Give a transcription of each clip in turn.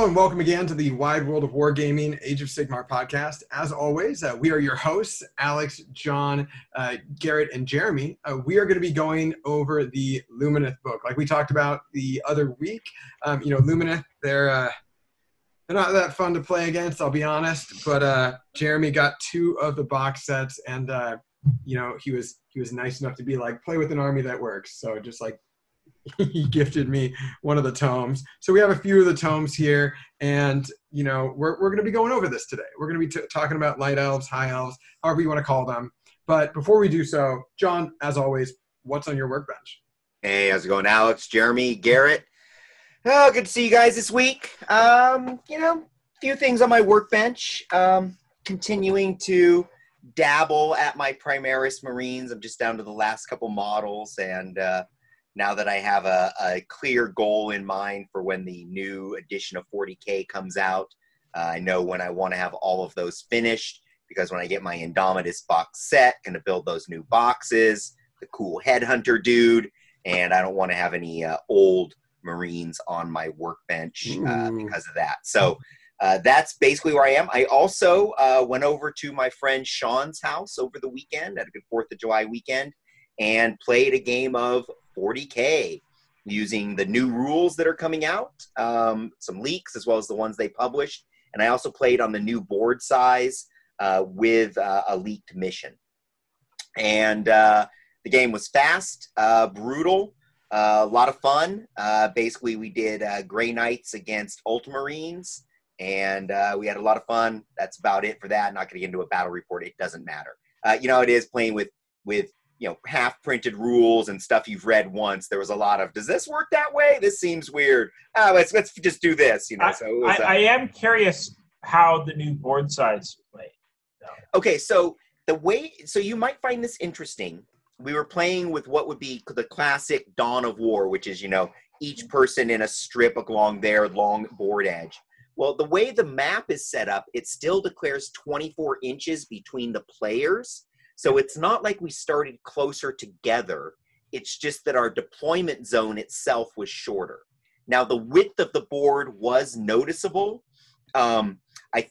Hello and welcome again to the Wide World of Wargaming Age of Sigmar podcast. As always, we are your hosts, Alex, John, Garrett, and Jeremy. We are going to be going over the Lumineth book. Like we talked about the other week, you know, Lumineth, they're not that fun to play against, I'll be honest, but Jeremy got two of the box sets and, you know, he was nice enough to be like, play with an army that works. So just like, he gifted me one of the tomes. So we have a few of the tomes here, and, you know, we're going to be going over this today. We're going to be talking about light elves, high elves, however you want to call them. But before we do so, John, as always, what's on your workbench? Hey, how's it going, Alex, Jeremy, Garrett? Oh, good to see you guys this week. You know, a few things on my workbench. Continuing to dabble at my Primaris Marines. I'm just down to the last couple models, and now that I have a clear goal in mind for when the new edition of 40K comes out, I know when I want to have all of those finished, because when I get my Indomitus box set, going to build those new boxes, the cool headhunter dude, and I don't want to have any old Marines on my workbench because of that. So that's basically where I am. I also went over to my friend Sean's house over the weekend, at a good 4th of July weekend, and played a game of 40K using the new rules that are coming out, some leaks as well as the ones they published, and I also played on the new board size with a leaked mission. And the game was fast, brutal, a lot of fun. Basically, we did Grey Knights against Ultramarines, and we had a lot of fun. That's about it for that. Not going to get into a battle report. It doesn't matter. You know, it is playing with you know, half-printed rules and stuff you've read once. There was a lot of, does this work that way? This seems weird. Let's just do this, you know. So it was, I am curious how the new board size played. So. Okay, so the way, so you might find this interesting. We were playing with what would be the classic Dawn of War, which is, you know, each person in a strip along their long board edge. Well, the way the map is set up, it still declares 24 inches between the players. So it's not like we started closer together. It's just that our deployment zone itself was shorter. Now, the width of the board was noticeable. I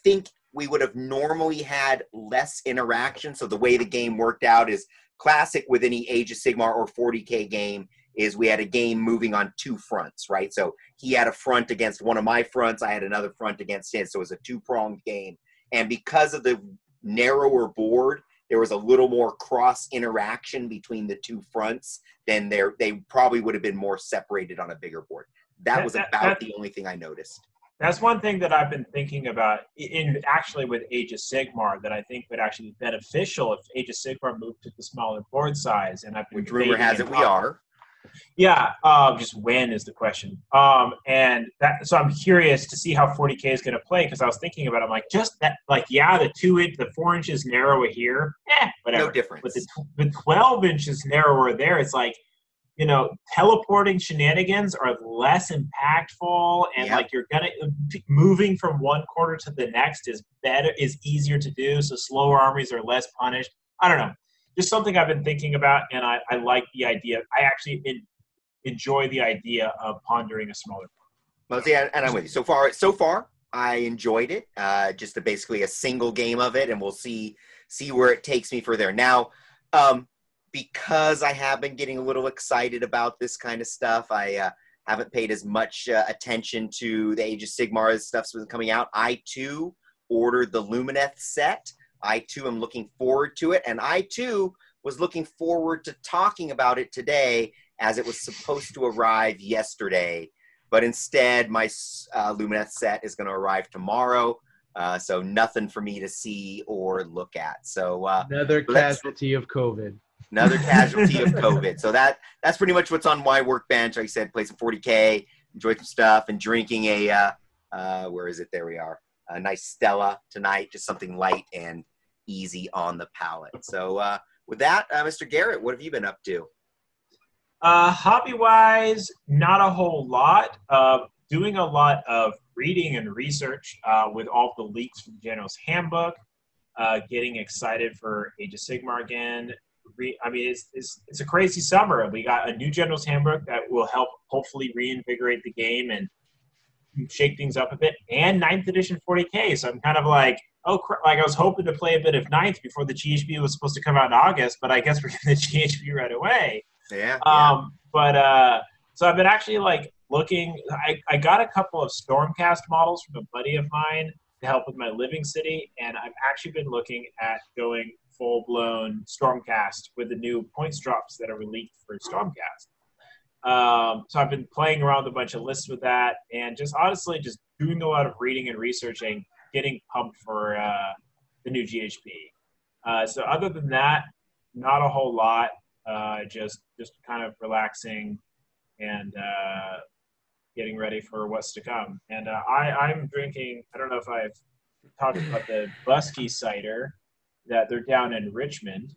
think we would have normally had less interaction. So the way the game worked out is classic with any Age of Sigmar or 40K game is we had a game moving on two fronts, right? So he had a front against one of my fronts. I had another front against his. So it was a two-pronged game. And because of the narrower board, there was a little more cross interaction between the two fronts than they probably would have been more separated on a bigger board. That was about the only thing I noticed. That's one thing that I've been thinking about in actually with Age of Sigmar that I think would actually be beneficial if Age of Sigmar moved to the smaller board size. And I've been which rumor has it we are. Yeah, just when is the question. So I'm curious to see how 40K is going to play, because I was thinking about it, I'm like, just that, like, yeah, the 4 inches narrower here, whatever. No difference. But the 12 inches narrower there, it's like, you know, teleporting shenanigans are less impactful, and yep. Like moving from one corner to the next is better, is easier to do, so slower armies are less punished. I don't know. Just something I've been thinking about, and I like the idea. I actually enjoy the idea of pondering a smaller board. Well, see, and I'm with you. So far, I enjoyed it. Just basically a single game of it, and we'll see where it takes me for there. Now, because I have been getting a little excited about this kind of stuff, I haven't paid as much attention to the Age of Sigmar as stuff's been coming out. I, too, ordered the Lumineth set. I, too, am looking forward to it, and I, too, was looking forward to talking about it today as it was supposed to arrive yesterday, but instead my Lumineth set is going to arrive tomorrow, so nothing for me to see or look at. So another casualty of COVID. Another casualty of COVID. So that's pretty much what's on my workbench. Like I said, play some 40K, enjoy some stuff, and drinking a, where is it? There we are. A nice Stella tonight, just something light and easy on the palate. So with that, Mr. Garrett, what have you been up to? Hobby-wise, not a whole lot. Doing a lot of reading and research with all the leaks from General's Handbook. Getting excited for Age of Sigmar again. It's a crazy summer. We got a new General's Handbook that will help hopefully reinvigorate the game and shake things up a bit, and 9th edition 40K. So I'm kind of like, oh, like I was hoping to play a bit of 9th before the GHB was supposed to come out in August, but I guess we're getting the GHB right away. Yeah. But so I've been actually like looking. I got a couple of Stormcast models from a buddy of mine to help with my living city, and I've actually been looking at going full-blown Stormcast with the new points drops that are released for Stormcast. So I've been playing around with a bunch of lists with that, and just honestly just doing a lot of reading and researching, getting pumped for the new GHB. So other than that, not a whole lot. Just kind of relaxing and getting ready for what's to come. And I'm drinking, I don't know if I've talked about the Busky Cider that they're down in Richmond.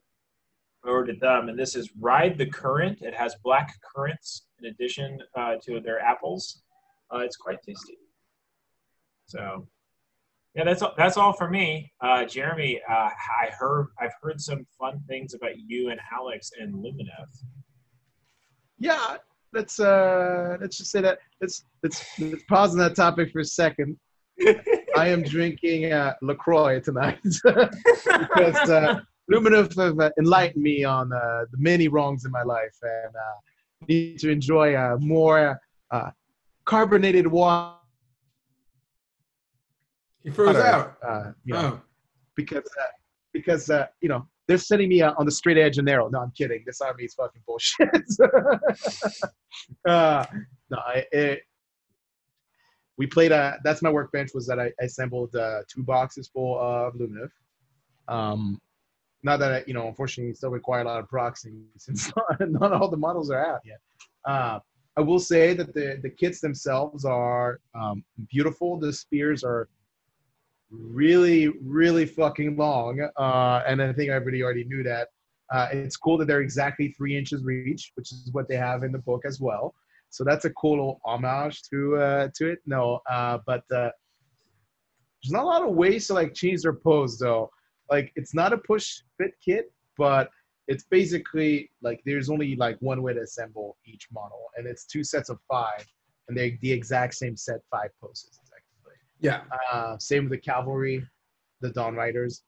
I ordered them, and this is Ride the Current. It has black currants in addition to their apples. It's quite tasty. So, yeah, that's all for me. Jeremy, I've heard some fun things about you and Alex and Lumineth. Yeah, let's just say that let's pause on that topic for a second. I am drinking LaCroix tonight because Lumineth have enlightened me on the many wrongs in my life, and need to enjoy more carbonated water. He froze out. Because you know, they're sending me on the straight edge in Arrow. No, I'm kidding. This army is fucking bullshit. We played, that's my workbench, was that I assembled 2 boxes full of Lumineth. Not that, you know, unfortunately, still require a lot of proxying since not all the models are out yet. I will say that the kits themselves are beautiful. The spears are really, really fucking long. And I think everybody already knew that. It's cool that they're exactly 3 inches reach, which is what they have in the book as well. So that's a cool little homage to it. No, but there's not a lot of ways to like change their pose though. Like it's not a push fit kit, but it's basically like there's only like one way to assemble each model, and it's 2 sets of 5, and they're the exact same set 5 poses. Actually. Yeah. Same with the cavalry, the Dawn Riders,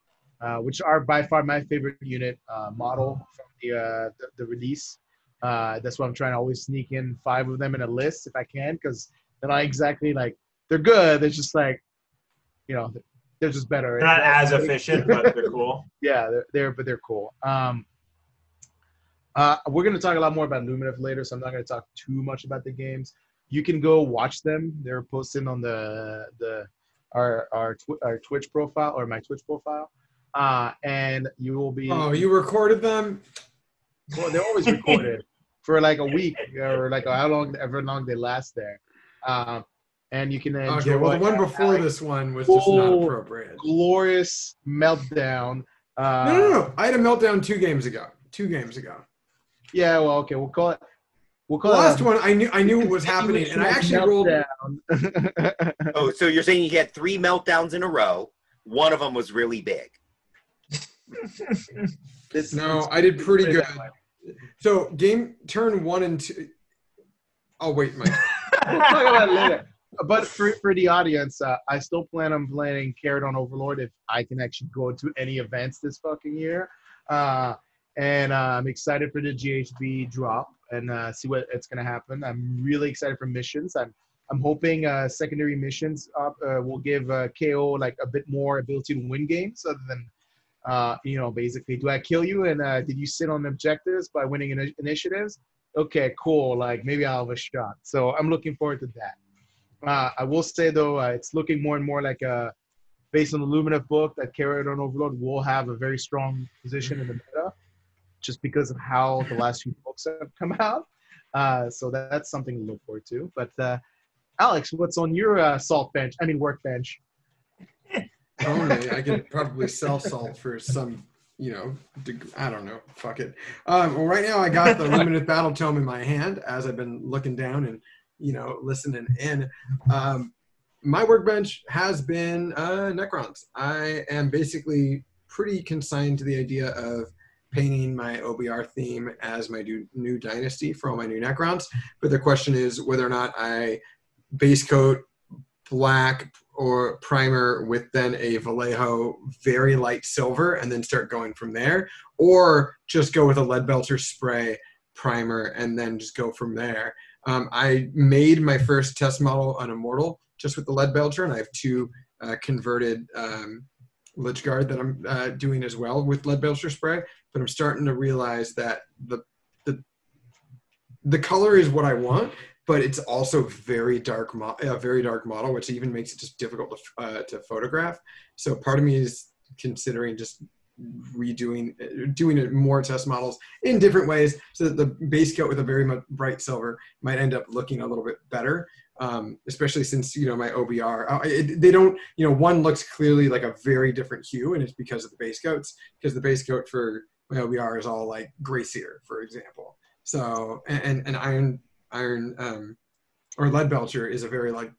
which are by far my favorite unit model from the release. That's why I'm trying to always sneak in 5 of them in a list if I can, because they're not exactly like they're good. They're just like, you know, they're just better. They're not as efficient, but they're cool. Yeah, they're cool. We're gonna talk a lot more about Lumineth later, so I'm not gonna talk too much about the games. You can go watch them. They're posted on our Twitch profile or my Twitch profile, and you will be. Oh, you recorded them. Well, they're always recorded. For like a week or like however long they last there, and you can enjoy. Okay, well, the one before this one was just not appropriate. Glorious meltdown. No, I had a meltdown 2 games ago. Yeah, well, okay, we'll call the last one. I knew what was happening, and I actually rolled down. Oh, so you're saying you had 3 meltdowns in a row? One of them was really big. No, I did pretty good. So game turn 1 and 2. Oh wait, Mike. We'll talk about it later. But for the audience, I still plan on playing Caradon Overlord if I can actually go to any events this fucking year. And I'm excited for the GHB drop and see what it's gonna happen. I'm really excited for missions. I'm hoping secondary missions will give KO like a bit more ability to win games other than. You know, basically, do I kill you? And did you sit on objectives by winning initiatives? Okay, cool. Like maybe I'll have a shot. So I'm looking forward to that. I will say though, it's looking more and more like based on the Lumineth book that Caradon Overlord will have a very strong position in the meta, just because of how the last few books have come out. So that's something to look forward to. But Alex, what's on your workbench? I could probably sell salt for some, you know, I don't know. Fuck it. Well, right now I got the Lumineth Battle Tome in my hand as I've been looking down and, you know, listening in. My workbench has been Necrons. I am basically pretty consigned to the idea of painting my OBR theme as my new dynasty for all my new Necrons. But the question is whether or not I base coat black or primer with then a Vallejo very light silver and then start going from there, or just go with a Leadbelter spray primer and then just go from there. I made my first test model on Immortal just with the Leadbelter, and I have two converted Lich Guard that I'm doing as well with Leadbelter spray, but I'm starting to realize that the color is what I want, but it's also very dark model, which even makes it just difficult to photograph. So part of me is considering just doing it more test models in different ways, so that the base coat with a very much bright silver might end up looking a little bit better. Especially since, you know, my OBR, they don't, you know, one looks clearly like a very different hue, and it's because of the base coats, because the base coat for my OBR is all like gray cedar, for example. So, and iron or Leadbelter is a very like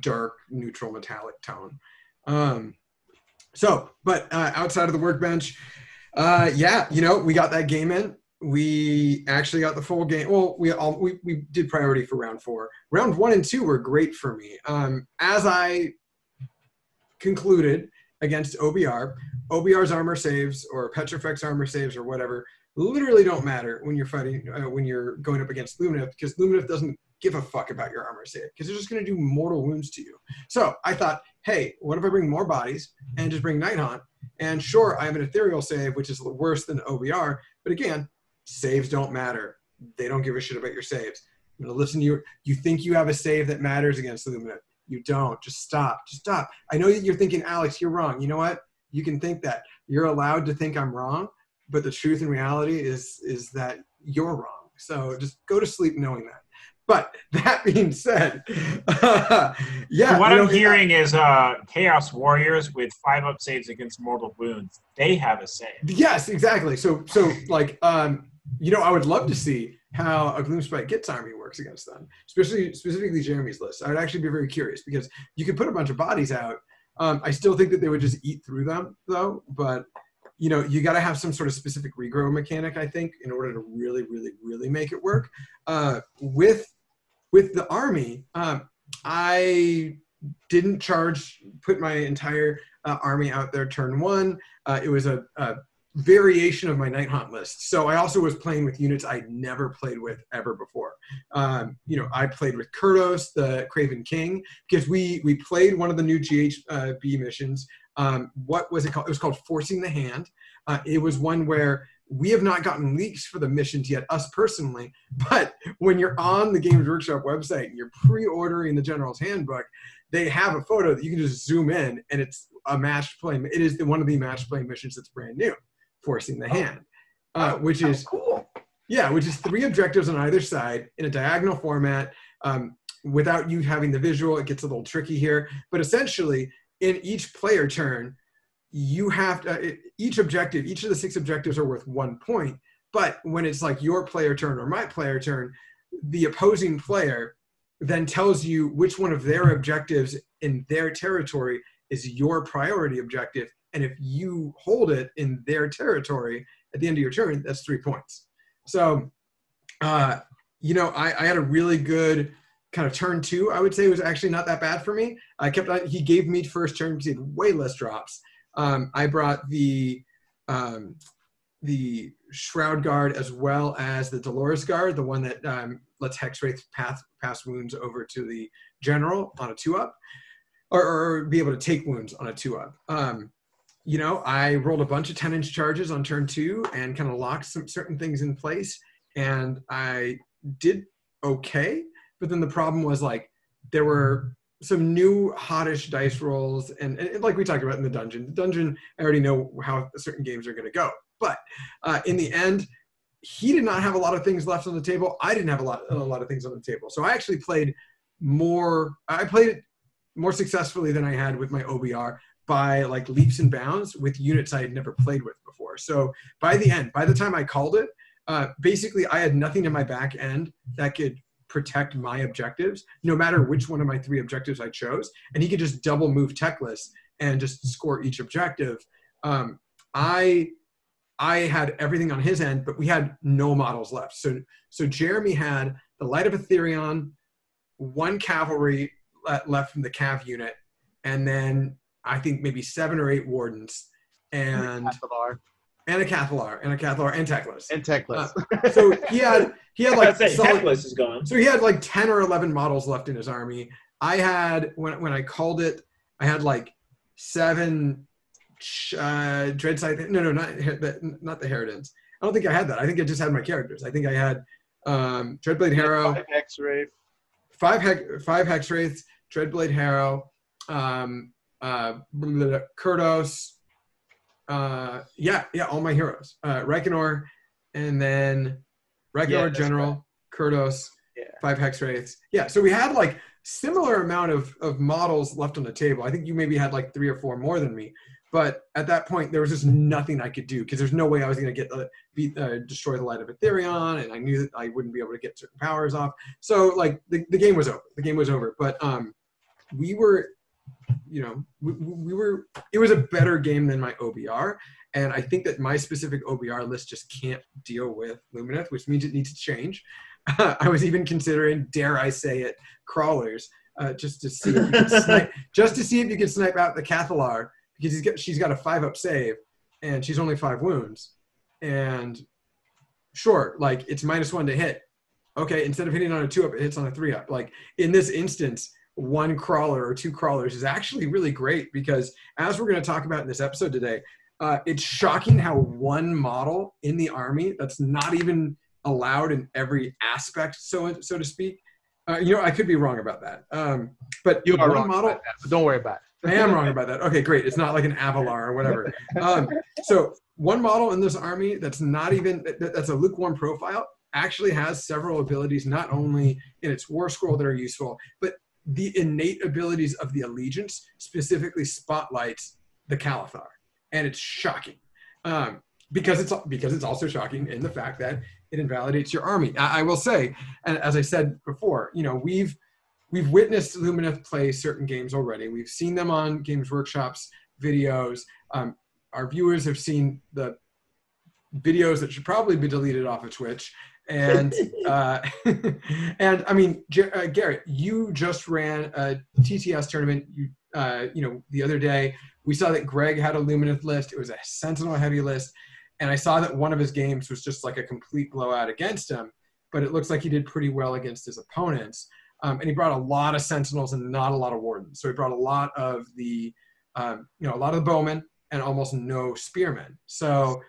dark neutral metallic tone. So, outside of the workbench, yeah, you know, we got that game in. We actually got the full game. Well, we did priority for round 4. Round 1 and 2 were great for me. As I concluded against OBR, OBR's armor saves or Petrifex armor saves or whatever literally don't matter when you're fighting, when you're going up against Lumineth, because Lumineth doesn't give a fuck about your armor save, because they're just going to do mortal wounds to you. So I thought, hey, what if I bring more bodies and just bring Nighthaunt? And sure, I have an ethereal save, which is worse than OBR, but again, saves don't matter. They don't give a shit about your saves. I'm going to listen to you. You think you have a save that matters against Lumineth. You don't. Just stop. Just stop. I know that you're thinking, Alex, you're wrong. You know what? You can think that. You're allowed to think I'm wrong. But the truth and reality is that you're wrong. So just go to sleep knowing that. But that being said, yeah. So what I'm hearing is Chaos Warriors with 5-up saves against mortal wounds. They have a save. Yes, exactly. So like, you know, I would love to see how a Gloomspite Gits army works against them, specifically Jeremy's list. I would actually be very curious, because you could put a bunch of bodies out. I still think that they would just eat through them, though. But you know, you got to have some sort of specific regrow mechanic, I think, in order to really, really, really make it work. With the army, I didn't put my entire army out there turn 1. It was a variation of my Nighthaunt list. So I also was playing with units I'd never played with ever before. You know, I played with Kurdoss, the Craven King, because we played one of the new GHB missions. What was it called? It was called Forcing the Hand. It was one where we have not gotten leaks for the missions yet, us personally, but when you're on the Games Workshop website and you're pre-ordering the General's Handbook, they have a photo that you can just zoom in, and it's a match play. It is one of the match play missions that's brand new, Forcing the Hand, which is cool. Yeah, which is 3 objectives on either side in a diagonal format. Without you having the visual, it gets a little tricky here, but essentially, in each player turn, you have to, each of the 6 objectives are worth 1 point, but when it's like your player turn or my player turn, the opposing player then tells you which one of their objectives in their territory is your priority objective, and if you hold it in their territory at the end of your turn, that's 3 points. So, you know, I had a really good kind of turn 2, I would say, was actually not that bad for me. He gave me first turn because he had way less drops. I brought the Shroud Guard as well as the Dolores Guard, the one that lets Hexwraith pass wounds over to the general on a 2-up, or be able to take wounds on a 2-up. You know, I rolled a bunch of 10-inch charges on turn 2 and kind of locked some certain things in place, and I did okay. But then the problem was, like, there were some new hottish dice rolls, and like we talked about in the dungeon. The dungeon, I already know how certain games are going to go. But in the end, he did not have a lot of things left on the table. I didn't have a lot of things on the table. So I actually played more. I played it more successfully than I had with my OBR by, like, leaps and bounds with units I had never played with before. So by the end, by the time I called it, basically I had nothing in my back end that could protect my objectives, no matter which one of my 3 objectives I chose, and he could just double move Teclis and just score each objective. I had everything on his end, but we had no models left. So Jeremy had the Light of Aetherion, 1 cavalry left from the Cav unit, and then I think maybe 7 or 8 wardens, and a Cathallar, and Teclis. And Teclis. So he had like solid, Teclis is gone. So he had like 10 or 11 models left in his army. I had when I called it, I had like 7 Dreadscythe. No, not the Heritance. I don't think I had that. I think I just had my characters. I think I had Dreadblade Harrow, 5 Hexwraith, 5 Hexwraiths, Dreadblade Harrow, Kurdoss. All my heroes. Reikenor, and then Reikenor General, right. Kurdoss, 5 Hexwraiths. Yeah, so we had like similar amount of models left on the table. I think you maybe had like 3 or 4 more than me. But at that point, there was just nothing I could do because there's no way I was going to get destroy the light of Aetherion, and I knew that I wouldn't be able to get certain powers off. So like the game was over. The game was over. But we were, you know, we were. It was a better game than my OBR, and I think that my specific OBR list just can't deal with Lumineth, which means it needs to change. I was even considering, dare I say it, crawlers, just to see if you could snipe, just to see if you could snipe out the Cathallar. Because she's got a 5-up save, and she's only 5 wounds. And sure, like, it's -1 to hit. Okay, instead of hitting on a 2-up, it hits on a 3-up. Like, in this instance, 1 crawler or 2 crawlers is actually really great because, as we're going to talk about in this episode today, it's shocking how 1 model in the army that's not even allowed in every aspect, so to speak. You know, I could be wrong about that. But you are wrong about that, but don't worry about it. I am wrong about that. Okay, great. It's not like an Avalar or whatever. So 1 model in this army that's not even – that's a lukewarm profile actually has several abilities, not only in its war scroll that are useful, but the innate abilities of the Allegiance specifically spotlights the Calathar. And it's shocking because it's also shocking in the fact that it invalidates your army. I will say, and as I said before, you know, We've witnessed Lumineth play certain games already. We've seen them on Games Workshop's videos. Our viewers have seen the videos that should probably be deleted off of Twitch. And, and I mean, Garrett, you just ran a TTS tournament, the other day. We saw that Greg had a Lumineth list. It was a Sentinel-heavy list. And I saw that one of his games was just like a complete blowout against him. But it looks like he did pretty well against his opponents. And he brought a lot of Sentinels and not a lot of Wardens. So he brought a lot of the, a lot of the Bowmen and almost no Spearmen. So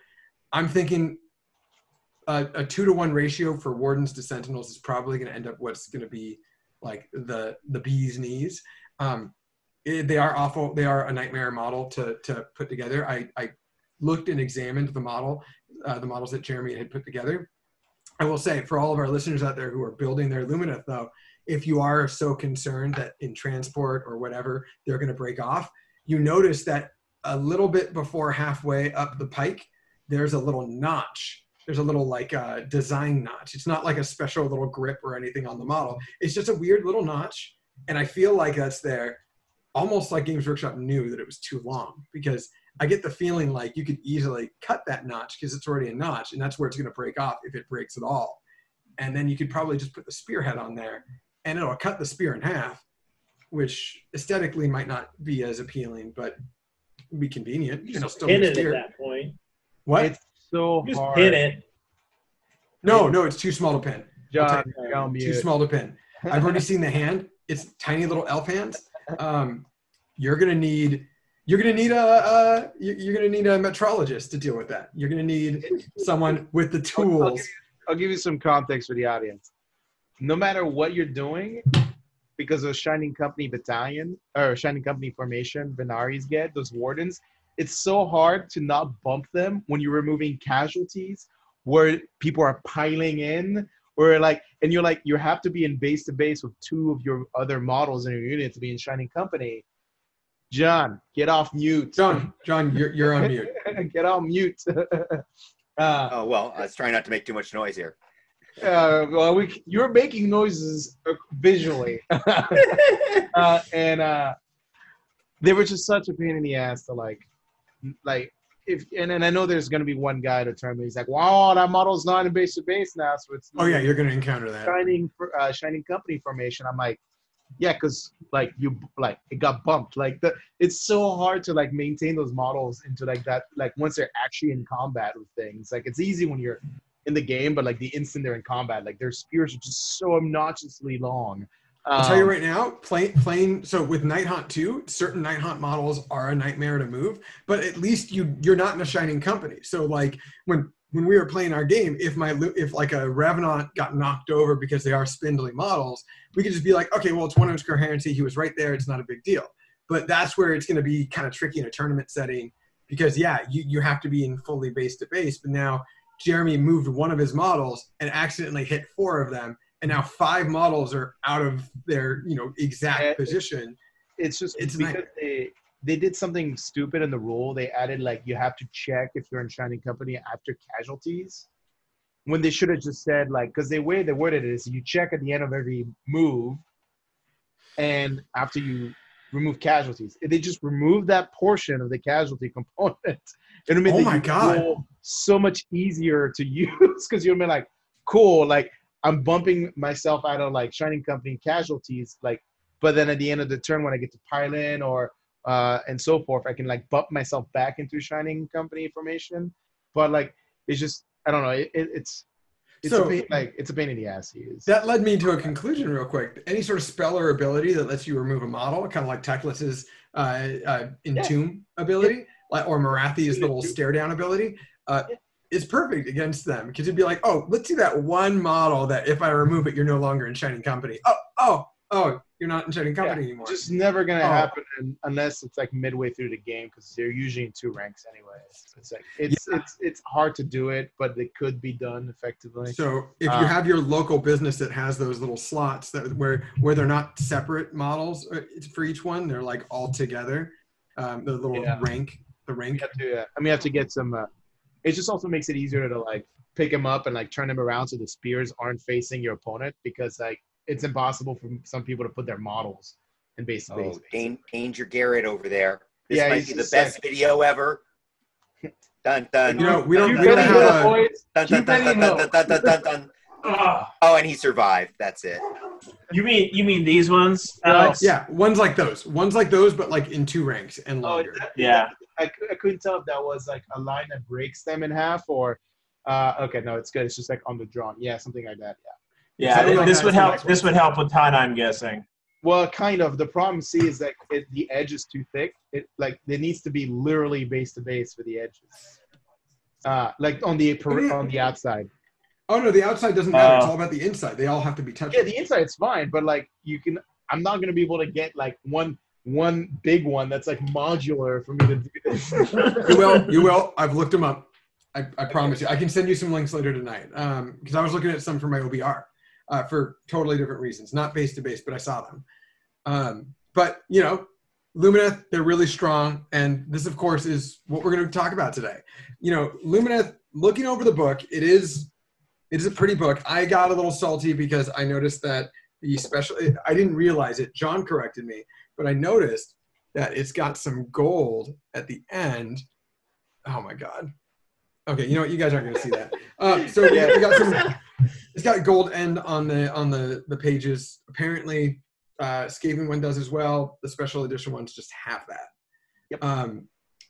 I'm thinking a 2-to-1 ratio for Wardens to Sentinels is probably going to end up what's going to be like the bee's knees. They are awful. They are a nightmare model to put together. I looked and examined the models that Jeremy had put together. I will say for all of our listeners out there who are building their Lumineth though, if you are so concerned that in transport or whatever, they're going to break off, you notice that a little bit before halfway up the pike, there's a little notch. There's a little like design notch. It's not like a special little grip or anything on the model. It's just a weird little notch. And I feel like that's there almost like Games Workshop knew that it was too long because I get the feeling like you could easily cut that notch because it's already a notch and that's where it's going to break off if it breaks at all. And then you could probably just put the spearhead on there and it'll cut the spear in half, which aesthetically might not be as appealing, but be convenient. You can still pin it at that point. What? It's so just hard. Pin it. No, it's too small to pin. John, too small to pin. I've already seen the hand. It's tiny little elf hands. You're gonna need a metrologist to deal with that. You're gonna need someone with the tools. I'll give you some context for the audience. No matter what you're doing, because of Shining Company Battalion, or Shining Company Formation, Venaris get, those Wardens, it's so hard to not bump them when you're removing casualties, where people are piling in, or like, and you're like, you have to be in base-to-base with 2 of your other models in your unit to be in Shining Company. John, get off mute. John, you're on mute. Get off mute. I was trying not to make too much noise here. You're making noises visually, and they were just such a pain in the ass to like if and I know there's gonna be one guy at a tournament. He's like, wow, that model's not in base to base now, so it's you're gonna encounter that Shining Company formation. I'm like, Yeah, because like it got bumped. Like it's so hard to like maintain those models into like that, like once they're actually in combat with things. Like it's easy when you're in the game, but like the instant they're in combat, like their spears are just so obnoxiously long. I'll tell you right now, playing so with Nighthaunt 2, certain Nighthaunt models are a nightmare to move, but at least you're not in a Shining Company. So like when we were playing our game, if like a Revenant got knocked over because they are spindly models, we could just be like, okay, well, it's one of his coherency. He was right there. It's not a big deal. But that's where it's going to be kind of tricky in a tournament setting because, yeah, you have to be in fully base-to-base. But now Jeremy moved one of his models and accidentally hit 4 of them. And now 5 models are out of their, you know, exact position. It's just because they did something stupid in the rule. They added, like, you have to check if you're in Shining Company after casualties, when they should have just said, like, because the way they worded it is you check at the end of every move and after you remove casualties. They just removed that portion of the casualty component. It'll make the rule so much easier to use because you'll be like, cool, like, I'm bumping myself out of, like, Shining Company casualties, like, but then at the end of the turn when I get to pile in or and so forth, I can, like, bump myself back into Shining Company formation. But, like, it's just, I don't know, it's a pain in the ass to use. That led me to a conclusion real quick. Any sort of spell or ability that lets you remove a model, kind of like Teclis's Entomb ability, yeah, or Marathi's little stare down ability, is perfect against them because you'd be like, oh, let's see that one model that if I remove it, you're no longer in Shining Company. Oh, you're not in Shining Company anymore. Just never gonna happen unless it's like midway through the game because they're usually in 2 ranks anyway. It's like it's hard to do it, but it could be done effectively. So if you have your local business that has those little slots that where they're not separate models for each one, they're like all together. The little rank. We have to get some. It just also makes it easier to, like, pick them up and, like, turn them around so the spears aren't facing your opponent because, like, it's impossible for some people to put their models in base-to-base. Oh, Danger Garrett over there. This might be the best video ever. Dun, dun. You know, we don't have a... Dun, dun, dun, dun, dun, dun, dun, dun. Oh, and he survived. That's it. You mean these ones, Alex? Yeah, ones like those. Ones like those, but, like, in 2 ranks and longer. Oh, yeah. I couldn't tell if that was, like, a line that breaks them in half or okay, no, it's good. It's just, like, on the drum. Yeah, something like that, yeah. Yeah, this would help with Tana, I'm guessing. Well, kind of. The problem, see, is that the edge is too thick. It needs to be literally base-to-base for the edges. Like, on the outside. Oh, no, the outside doesn't matter. It's all about the inside. They all have to be touched. Yeah, the inside is fine, but, like, I'm not going to be able to get, like, one big one that's, like, modular for me to do this. You will. I've looked them up. I promise you. I can send you some links later tonight because I was looking at some for my OBR for totally different reasons. Not base-to-base, but I saw them. But, you know, Lumineth, they're really strong, and this, of course, is what we're going to talk about today. You know, Lumineth, looking over the book, it is a pretty book. I got a little salty because I noticed that I didn't realize it. John corrected me, but I noticed that it's got some gold at the end. Oh my God. Okay, you know what? You guys aren't going to see that. It's got gold end on the pages. Apparently, Skaven one does as well. The special edition ones just have that. Yep.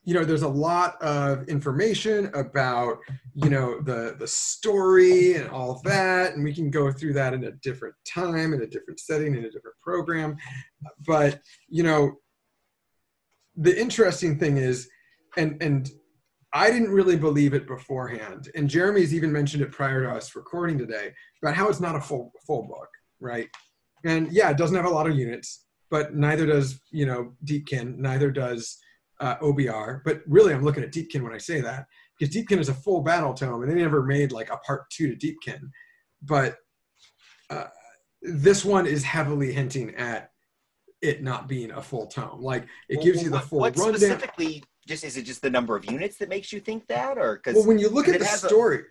You know, there's a lot of information about, you know, the story and all that, and we can go through that in a different time, in a different setting, in a different program. But, you know, the interesting thing is, and I didn't really believe it beforehand, and Jeremy's even mentioned it prior to us recording today, about how it's not a full book, right? And, yeah, it doesn't have a lot of units, but neither does, you know, Deepkin, neither does... OBR, but really I'm looking at Deepkin when I say that because Deepkin is a full battle tome and they never made like a part 2 to Deepkin, but this one is heavily hinting at it not being a full tome. Like it gives you the full rundown. Specifically, just is it just the number of units that makes you think that, or because when you look at the story,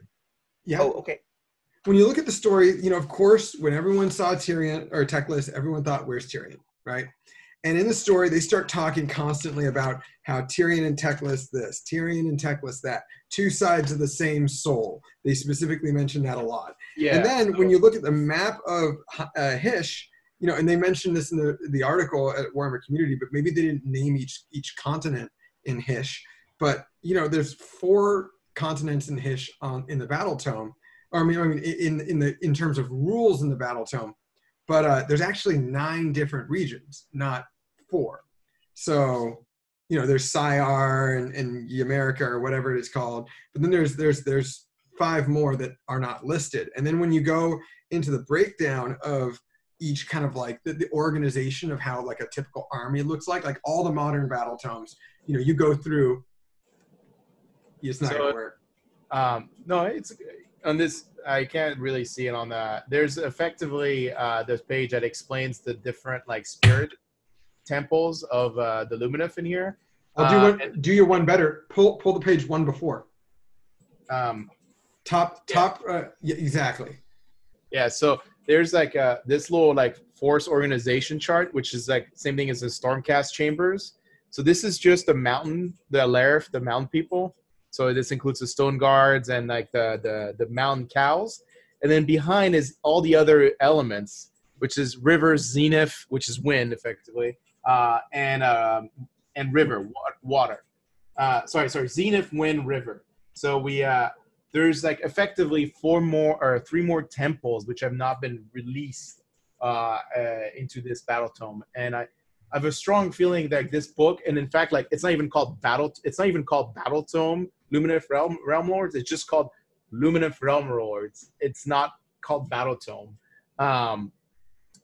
when you look at the story, you know, of course, when everyone saw Tyrion or Teclis, everyone thought, "Where's Tyrion?" Right. And in the story, they start talking constantly about how Tyrion and Teclis this, Tyrion and Teclis that, 2 sides of the same soul. They specifically mention that a lot. Yeah. And then when you look at the map of Hysh you know, and they mentioned this in the article at Warhammer Community, but maybe they didn't name each continent in Hysh. But, you know, there's 4 continents in Hysh in the Battle Tome, or I mean in terms of rules in the Battle Tome, but there's actually 9 different regions, not 4. So, you know, there's Syar and Ymerica or whatever it is called, but then there's 5 more that are not listed. And then when you go into the breakdown of each kind of like the organization of how like a typical army looks like all the modern battle tomes, you know, you go through, it's not gonna work. No, it's on this. I can't really see it on the, there's effectively this page that explains the different like spirit temples of the Lumineth in here. I'll do one, do your one better. Pull the page one before. Top. Yeah. Yeah, exactly. Yeah. So there's like this little like force organization chart, which is like same thing as the Stormcast chambers. So this is just the mountain, the Alarith, the mountain people. So this includes the stone guards and like the mountain cows. And then behind is all the other elements, which is river, zenith, which is wind effectively, and river, water. Sorry, zenith, wind, river. So we there's like effectively 3 more temples which have not been released into this battle tome. And I have a strong feeling that this book, and in fact, like it's not even called Battle. It's not even called Battle Tome, Lumineth Realm Lords. It's just called Lumineth Realm Lords. It's not called Battle Tome.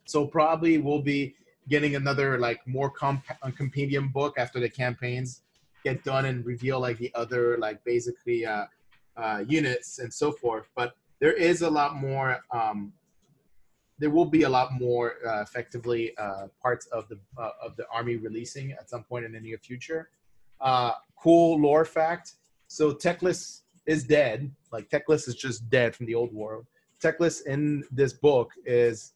So probably we'll be getting another like more compendium book after the campaigns get done and reveal like the other like basically units and so forth. But there is a lot more. There will be a lot more effectively parts of the army releasing at some point in the near future. Cool lore fact. So Teclis is dead. Like Teclis is just dead from the old world. Teclis in this book is,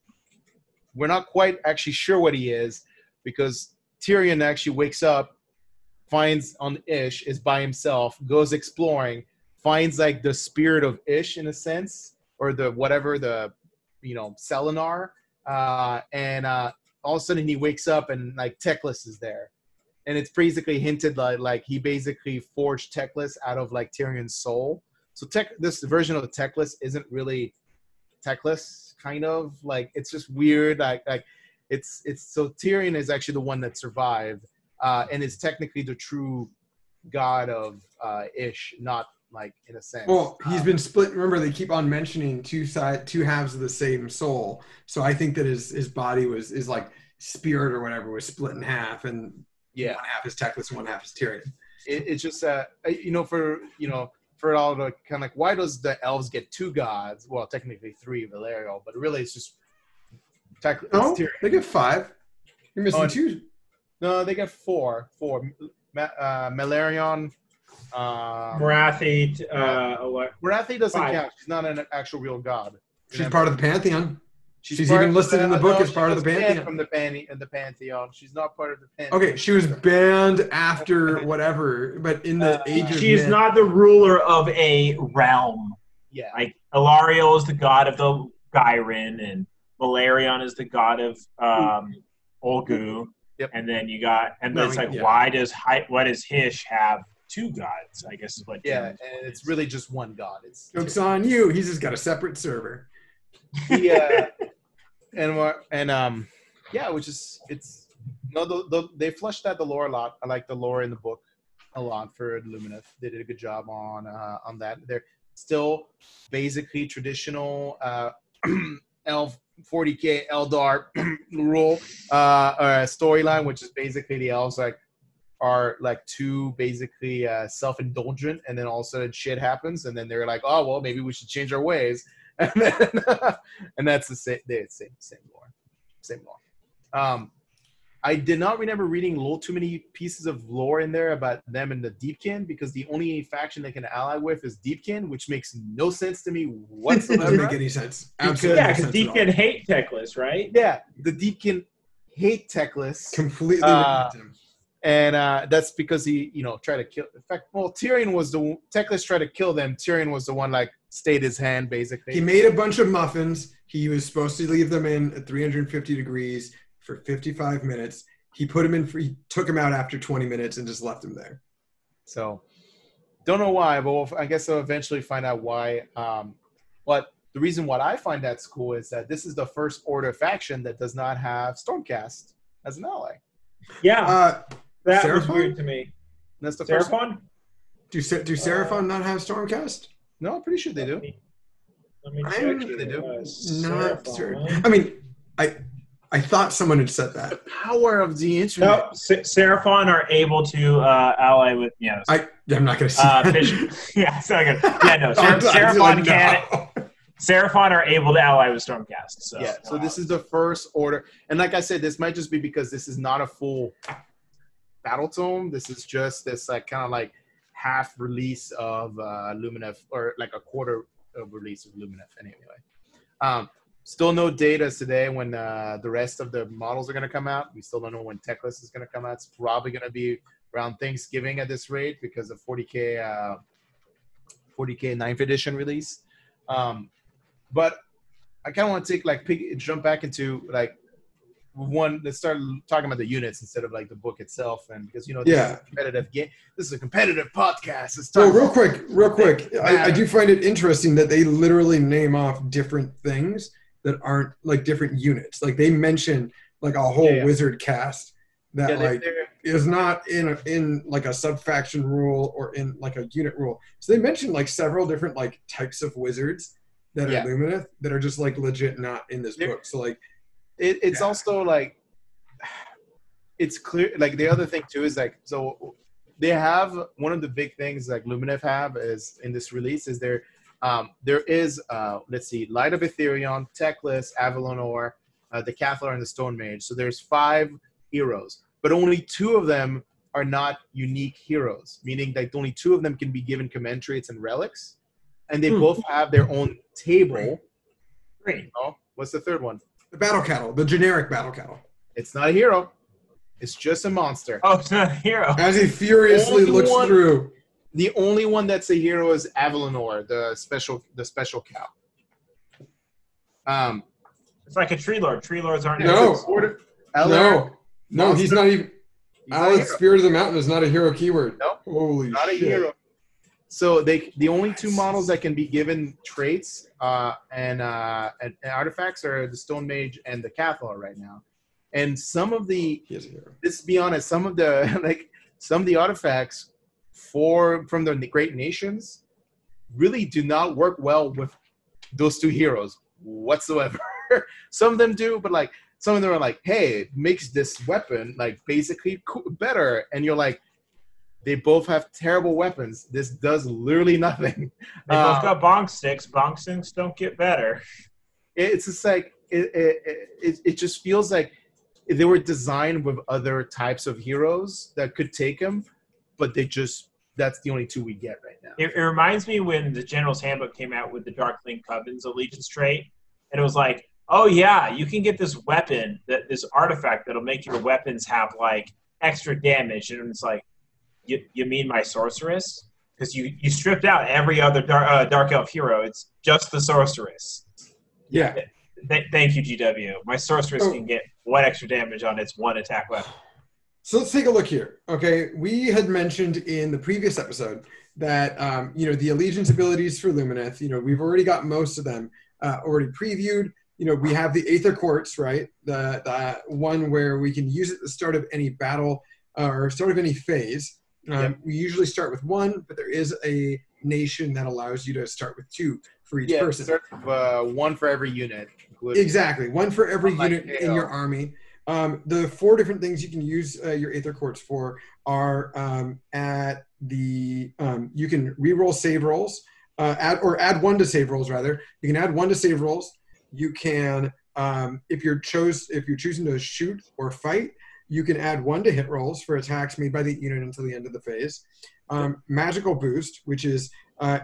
we're not quite actually sure what he is, because Tyrion actually wakes up, finds on Ish, is by himself, goes exploring, finds like the spirit of Ish in a sense, or the whatever the, you know, Selenar, and all of a sudden he wakes up and like Teclis is there, and it's basically hinted like he basically forged Teclis out of like Tyrion's soul. So this version of Teclis isn't really Teclis, kind of like it's just weird, like it's so Tyrion is actually the one that survived, and is technically the true god of Ish, not like in a sense. Well, he's been split. Remember, they keep on mentioning two halves of the same soul. So I think that his body is like spirit or whatever was split in half, and yeah, 1 half is Teclis, 1 half is Tyrion. It's just you know, for all the kind of like, why does the elves get 2 gods? Well, technically 3, Valerio, but really it's just Teclis. No, Tyrion. They get 5. You're missing 2. No, they get 4. 4. Malerion. Marathi, Marathi doesn't 5. Count. She's not an actual real god. She's part of the pantheon. She's even listed in the book as part of the pantheon. From the pantheon, she's not part of the pantheon. Okay, she was banned after whatever, but in the Age of, she is not the ruler of a realm. Yeah, like Ilario is the god of the Gyrin, and Malerion is the god of Olgu. Yep. And then you got, and no, it's like, yeah. why does Hysh have 2 gods, I guess is what. Yeah, and it's really just 1 god. It's joke's on you. He's just got a separate server. Yeah, and yeah, which is they flushed out the lore a lot. I like the lore in the book a lot for Lumineth. They did a good job on that. They're still basically traditional elf 40k Eldar rule storyline, which is basically the elves like, are like too basically self-indulgent, and then all of a sudden shit happens, and then they're like, oh well, maybe we should change our ways, and then and that's the same lore. I did not remember reading a little too many pieces of lore in there about them and the Deepkin, because the only faction they can ally with is Deepkin, which makes no sense to me whatsoever. Doesn't make any sense. Absolutely. Yeah, because Deepkin hate Teclis, right? Yeah, the Deepkin hate Teclis completely. And that's because he, you know, tried to kill. In fact, well, Teclis tried to kill them. Tyrion was the one like, stayed his hand, basically. He made a bunch of muffins. He was supposed to leave them in at 350 degrees for 55 minutes. He put him in, he took him out after 20 minutes and just left him there. So, don't know why, but I guess I'll eventually find out why. But the reason why I find that's cool is that this is the first Order faction that does not have Stormcast as an ally. Yeah, that Seraphon? Was weird to me. That's the Seraphon? First one? Do Seraphon not have Stormcast? No, I'm pretty sure they do. Let me check. I'm sure they do. Not sure. I mean, I thought someone had said that. The power of the internet. No, Seraphon are able to ally with, you know. I'm not going to say that. Yeah, it's not good. Yeah, no. Seraphon can. Seraphon are able to ally with Stormcast. So. Yeah, so this is the first Order. And like I said, this might just be because this is not a full battle tome. This is just this like kind of like half release of Lumineth, or like a quarter of release of Lumineth anyway. Still no date as today when the rest of the models are going to come out. We still don't know when Teclis is going to come out. It's probably going to be around Thanksgiving at this rate because the 40K 9th edition release. But I kind of want to take jump back into like one. Let's start talking about the units instead of like the book itself, and because you know this is a competitive game. This is a competitive podcast. Let's talk real quick. I do find it interesting that they literally name off different things that aren't like different units. Like they mention like a whole wizard cast that is not in like a sub-faction rule or in like a unit rule. So they mentioned like several different like types of wizards that are Lumineth that are just like legit not in this book. So like it's also like it's clear. Like the other thing too is like, so they have one of the big things like Lumineth have is in this release is there is let's see, Light of Aetherion, Teclis, Avalenor, the Cathallar, and the Stone Mage. So there's 5 heroes, but only 2 of them are not unique heroes, meaning that only 2 of them can be given command traits and relics, and they both have their own table. Great. You know? What's the third one? The battle cattle, the generic battle cattle. It's not a hero. It's just a monster. Oh, it's not a hero. As he furiously looks through. The only one that's a hero is Avalenor, the special cow. It's like a tree lord. Tree lords aren't heroes. No, he's not even. Alex, Spirit of the Mountain is not a hero keyword. No, holy not shit. A hero. So the only 2 models that can be given traits and artifacts are the Stone Mage and the Cathallar right now. And some of the let's be honest, some of the artifacts from the Great Nations really do not work well with those 2 heroes whatsoever. Some of them do, but like some of them are like, hey, it makes this weapon like basically better, and you're like, they both have terrible weapons. This does literally nothing. They both got bonk sticks. Bonk sticks don't get better. It's just like it just feels like they were designed with other types of heroes that could take them, but that's the only 2 we get right now. It reminds me when the General's Handbook came out with the Darkling Covenant's allegiance trait, and it was like, oh yeah, you can get this weapon, this artifact that'll make your weapons have like extra damage, and it's like, You mean my sorceress? Because you stripped out every other dark elf hero. It's just the sorceress. Yeah. Thank you, GW. My sorceress can get 1 extra damage on its 1 attack weapon. So let's take a look here. Okay, we had mentioned in the previous episode that the allegiance abilities for Lumineth. We've already got most of them already previewed. We have the Aether Quartz, right? The one where we can use it at the start of any battle or start of any phase. We usually start with 1, but there is a nation that allows you to start with 2 for each person. Start with, 1 for every unit. Exactly, 1 for every unit in your army. The 4 different things you can use your Aether Quartz for are you can reroll save rolls, add 1 to save rolls rather. You can add 1 to save rolls. You can if you're choosing to shoot or fight. You can add 1 to hit rolls for attacks made by the unit until the end of the phase. Magical boost, which is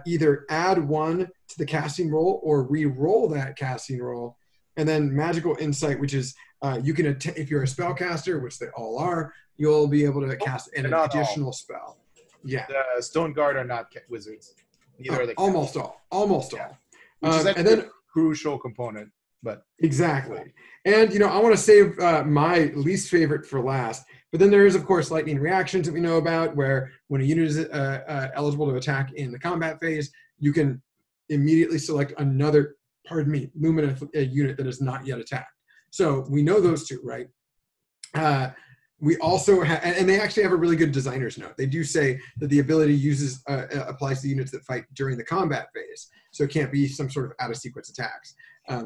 either add 1 to the casting roll or re-roll that casting roll. And then magical insight, which is you can if you're a spellcaster, which they all are, you'll be able to cast an additional spell. Yeah. The Stone Guard are not wizards. Neither are they almost all. Almost all. Which is a crucial component. But exactly. And, you know, I want to save my least favorite for last. But then there is, of course, lightning reactions that we know about, where when a unit is eligible to attack in the combat phase, you can immediately select another, pardon me, Lumineth unit that is not yet attacked. So we know those two, right? We also have, and they actually have a really good designer's note. They do say that the ability uses applies to units that fight during the combat phase, so it can't be some sort of out-of-sequence attacks,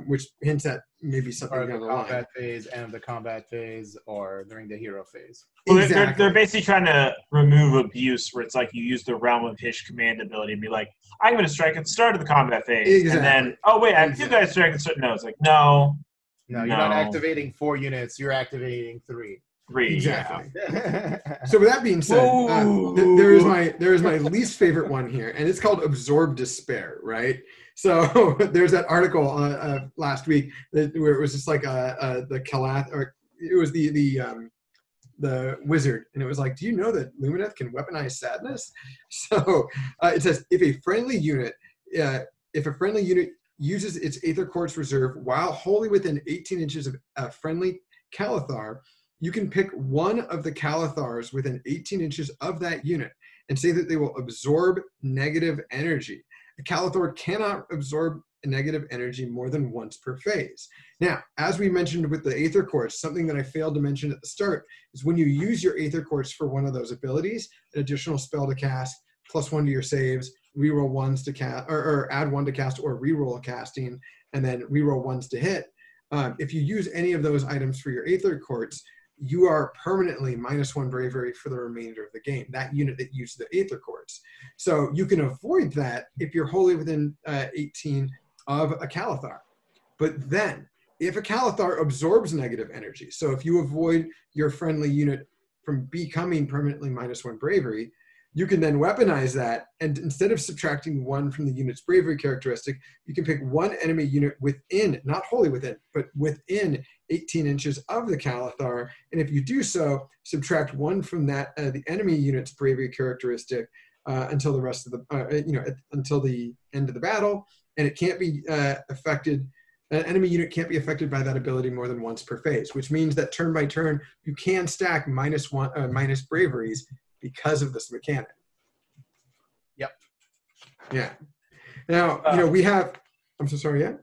which hints at maybe something down the line. Combat phase, end of the combat phase, or during the hero phase. Well, exactly. they're basically trying to remove abuse, where it's like you use the Realm of Hysh command ability and be like, I'm going to strike at the start of the combat phase, exactly. And then, oh wait, I have two guys striking. No, it's like no, you're not activating 4 units. You're activating 3. Exactly. So with that being said, there is my least favorite one here, and it's called Absorb Despair, right? So there's that article last week where it was just like the Kalath, or it was the wizard, and it was like, do you know that Lumineth can weaponize sadness? So it says if a friendly unit uses its Aether Quartz reserve while wholly within 18 inches of a friendly Calathaur, you can pick one of the Calathars within 18 inches of that unit and say that they will absorb negative energy. A Calathar cannot absorb negative energy more than once per phase. Now, as we mentioned with the Aether Quartz, something that I failed to mention at the start is when you use your Aether Quartz for one of those abilities, an additional spell to cast, +1 to your saves, reroll 1s to cast, or add 1 to cast or reroll casting, and then reroll 1s to hit. If you use any of those items for your Aether Quartz, you are permanently -1 bravery for the remainder of the game, that unit that used the Aether Quartz. So you can avoid that if you're wholly within 18 of a Calathar. But then, if a Calathar absorbs negative energy, so if you avoid your friendly unit from becoming permanently -1 bravery, you can then weaponize that, and instead of subtracting 1 from the unit's bravery characteristic, you can pick 1 enemy unit within, not wholly within, but within 18 inches of the Calathar, and if you do so, subtract 1 from that the enemy unit's bravery characteristic until the rest of the until the end of the battle, and it can't be affected. An enemy unit can't be affected by that ability more than once per phase, which means that turn by turn you can stack minus braveries because of this mechanic. Yep. Yeah. Now, we have, I'm so sorry, yeah?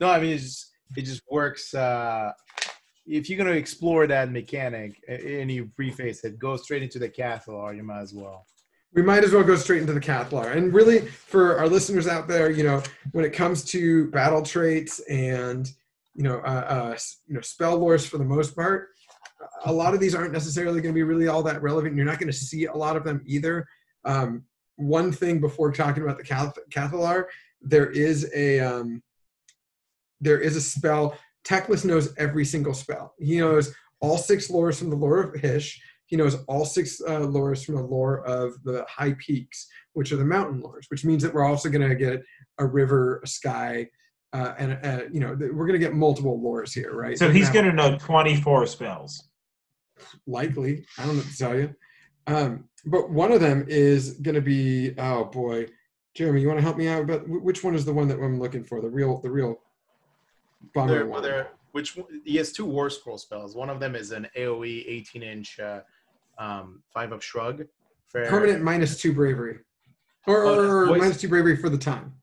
No, I mean, it just works. If you're going to explore that mechanic and you preface it, go straight into the Cathallar, you might as well. We might as well go straight into the Cathallar. And really, for our listeners out there, when it comes to battle traits and, spell lores for the most part, a lot of these aren't necessarily going to be really all that relevant. You're not going to see a lot of them either. One thing before talking about the Cathallar, there is a spell. Teclis knows every single spell. He knows all 6 lores from the lore of Hysh. He knows all 6 lores from the lore of the High Peaks, which are the mountain lores, which means that we're also going to get a river, a sky, we're going to get multiple lores here, right? So he's going to know 24 spells. Likely. I don't know what to tell you. But one of them is going to be, oh boy, Jeremy, you want to help me out? But which one is the one that I'm looking for? The real bummer one. He has 2 War Scroll spells. One of them is an AoE 18-inch 5-up shrug. Permanent -2 bravery. Or -2 bravery for the time.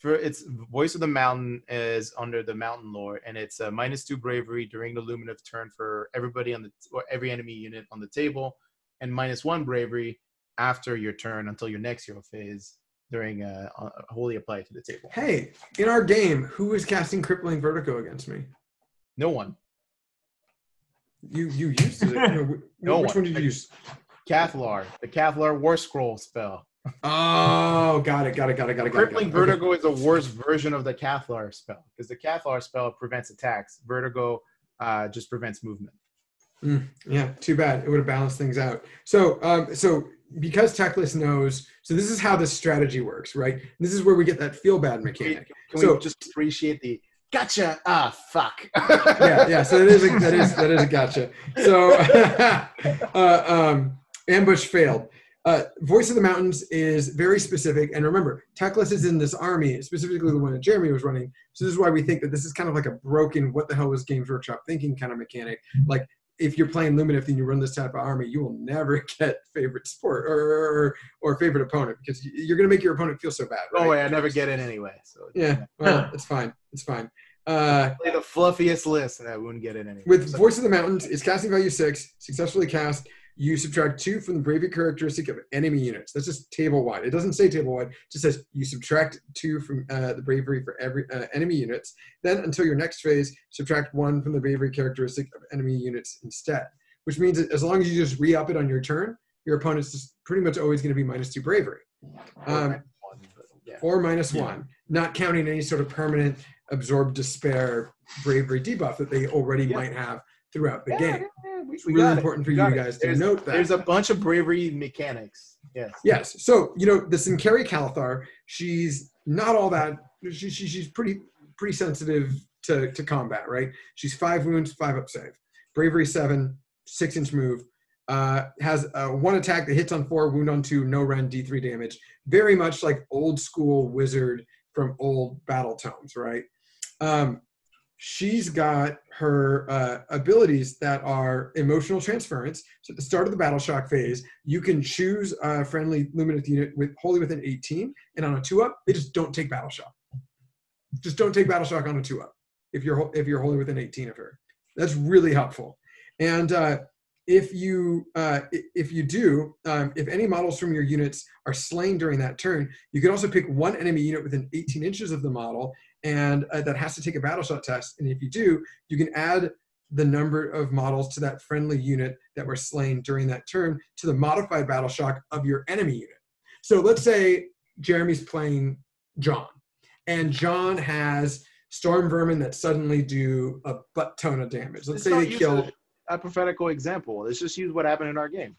For its Voice of the Mountain is under the mountain lore, and it's a -2 bravery during the Lumineth turn for everybody every enemy unit on the table, and -1 bravery after your turn until your next hero phase during wholly applied to the table. Hey, in our game, who is casting Crippling Vertigo against me? No one. You used it. Which one did you use? Cathallar, the Cathallar War Scroll spell. Oh, got it. Crippling Vertigo is a worse version of the Cathallar spell, because the Cathallar spell prevents attacks. Vertigo just prevents movement. Yeah, too bad. It would have balanced things out. So because Teclis knows, so this is how this strategy works, right? This is where we get that feel bad mechanic. Can we just appreciate the gotcha? Ah, fuck. yeah. So that is a gotcha. So ambush failed. Voice of the Mountains is very specific, and remember, Teclis is in this army, specifically the one that Jeremy was running, so this is why we think that this is kind of like a broken what the hell was Games Workshop thinking kind of mechanic. Like, if you're playing Lumineth and you run this type of army, you will never get favorite sport or favorite opponent, because you're going to make your opponent feel so bad, right? Oh, wait, I never get in anyway. So yeah, well, it's fine. It's fine. Play the fluffiest list and I wouldn't get in anyway. With so. Voice of the Mountains, it's casting value 6, successfully cast. You subtract 2 from the bravery characteristic of enemy units. That's just table-wide. It doesn't say table-wide. It just says you subtract 2 from the bravery for every enemy units. Then, until your next phase, subtract 1 from the bravery characteristic of enemy units instead. Which means that as long as you just re-up it on your turn, your opponent's just pretty much always going to be -2 bravery. Or -1. Not counting any sort of permanent absorb despair bravery debuff that they already might have throughout the game. It's really important for you guys to note that. There's a bunch of bravery mechanics. Yes. Yes. So, you know, the Scinari Cathallar, she's not all that. She's pretty sensitive to combat, right? She's 5 wounds, 5 up save. Bravery 7, 6-inch move. Has 1 attack that hits on 4, wound on 2, no rend, D3 damage. Very much like old school wizard from old battle tomes, right? She's got her abilities that are emotional transference. So at the start of the battle shock phase, you can choose a friendly Lumineth unit with wholly within 18, and on a 2-up, they just don't take battle shock. Just don't take battle shock on a 2-up if you're wholly within 18 of her. That's really helpful. And if any models from your units are slain during that turn, you can also pick 1 enemy unit within 18 inches of the model. And that has to take a battle shot test. And if you do, you can add the number of models to that friendly unit that were slain during that turn to the modified battle shock of your enemy unit. So let's say Jeremy's playing John, and John has Storm Vermin that suddenly do a butt ton of damage. Let's say they killed a prophetical example. Let's just use what happened in our game.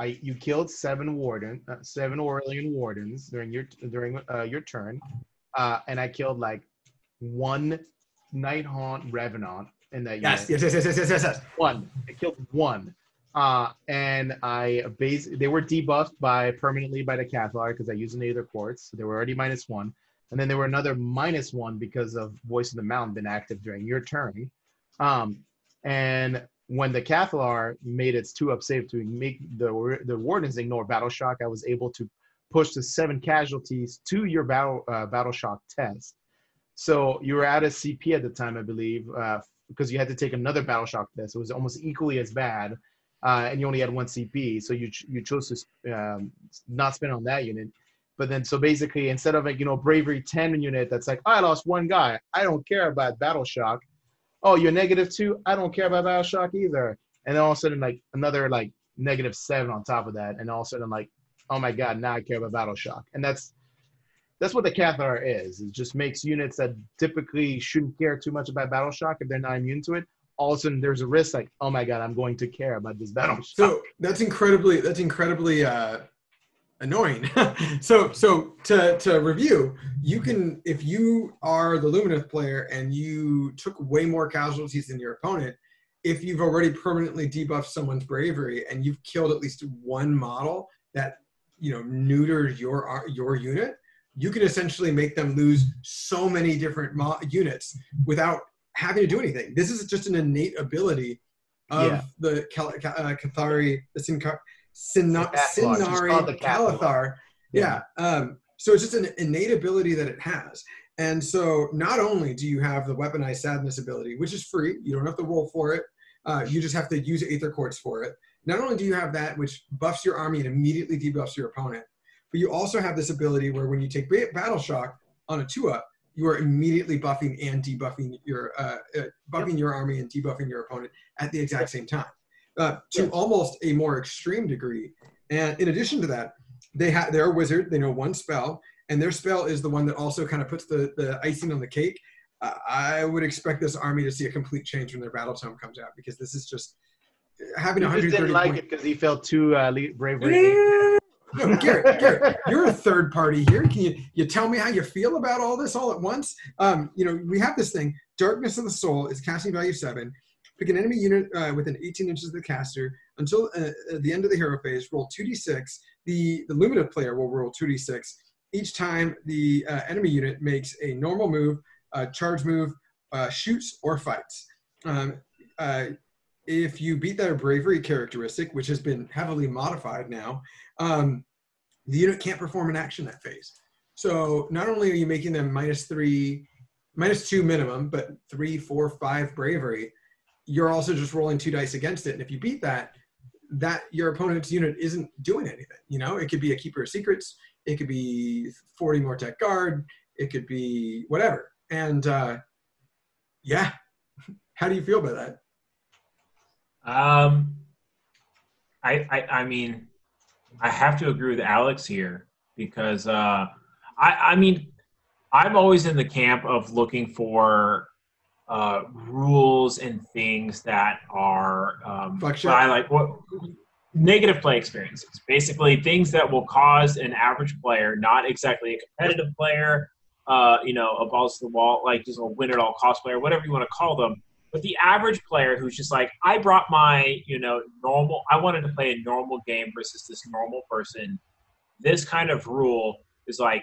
You killed 7 Aurelian wardens during your turn. And I killed like 1 Nighthaunt Revenant in that unit. Yes. I killed 1. And they were debuffed permanently by the Cathallar because I used an Aether Quartz. So they were already -1. And then there were another -1 because of Voice of the Mountain been active during your turn. And when the Cathallar made its 2-up save to make the Wardens ignore Battle Shock, I was able to push the 7 casualties to your battle shock test. So you were at a CP at the time, I believe, because you had to take another battle shock test. It was almost equally as bad, and you only had 1 CP, so you chose to not spend on that unit. But then, so basically, instead of bravery 10 unit that's like, oh, I lost 1 guy, I don't care about battle shock. Oh, you're -2, I don't care about battle shock either. And then all of a sudden, like another like -7 on top of that, and all of a sudden like, oh my God, now I care about battle shock. And that's what the Cathallar is. It just makes units that typically shouldn't care too much about battle shock, if they're not immune to it, all of a sudden there's a risk like, oh my God, I'm going to care about this battle shock. So that's incredibly annoying. so to review, you can, if you are the Lumineth player and you took way more casualties than your opponent, if you've already permanently debuffed someone's bravery and you've killed at least 1 model that neuters your unit, you can essentially make them lose so many different units without having to do anything. This is just an innate ability of the Cathallar, the Scinari Cathallar. So it's just an innate ability that it has. And so not only do you have the weaponized sadness ability, which is free, you don't have to roll for it, you just have to use Aether Quartz for it. Not only do you have that, which buffs your army and immediately debuffs your opponent, but you also have this ability where when you take battle shock on a 2-up, you are immediately buffing and debuffing your army and debuffing your opponent at the exact same time, to almost a more extreme degree. And in addition to that, they're a wizard. They know 1 spell, and their spell is the one that also kind of puts the icing on the cake. I would expect this army to see a complete change when their battle tome comes out, because this is just. Having 130 didn't like it because he felt too bravery. No, Garrett, you're a third party here. Can you tell me how you feel about all this all at once? We have this thing. Darkness of the Soul is casting value 7. Pick an enemy unit within 18 inches of the caster. Until the end of the hero phase, roll 2d6 the Lumineth player will roll 2d6 each time the enemy unit makes a normal move, charge move, shoots, or fights. If you beat their bravery characteristic, which has been heavily modified now, the unit can't perform an action that phase. So not only are you making them minus two minimum, but 3, 4, 5 bravery, you're also just rolling 2 dice against it. And if you beat that, your opponent's unit isn't doing anything. You know, it could be a Keeper of Secrets. It could be 40 Mortec Guard. It could be whatever. And yeah, how do you feel about that? I mean, I have to agree with Alex here because I mean, I'm always in the camp of looking for rules and things that are negative play experiences. Basically, things that will cause an average player, not exactly a competitive player, you know, a balls to the wall, like just a win at all cost player, whatever you want to call them. But the average player who's just like, I brought my, you know, normal, I wanted to play a normal game versus this normal person. This kind of rule is like,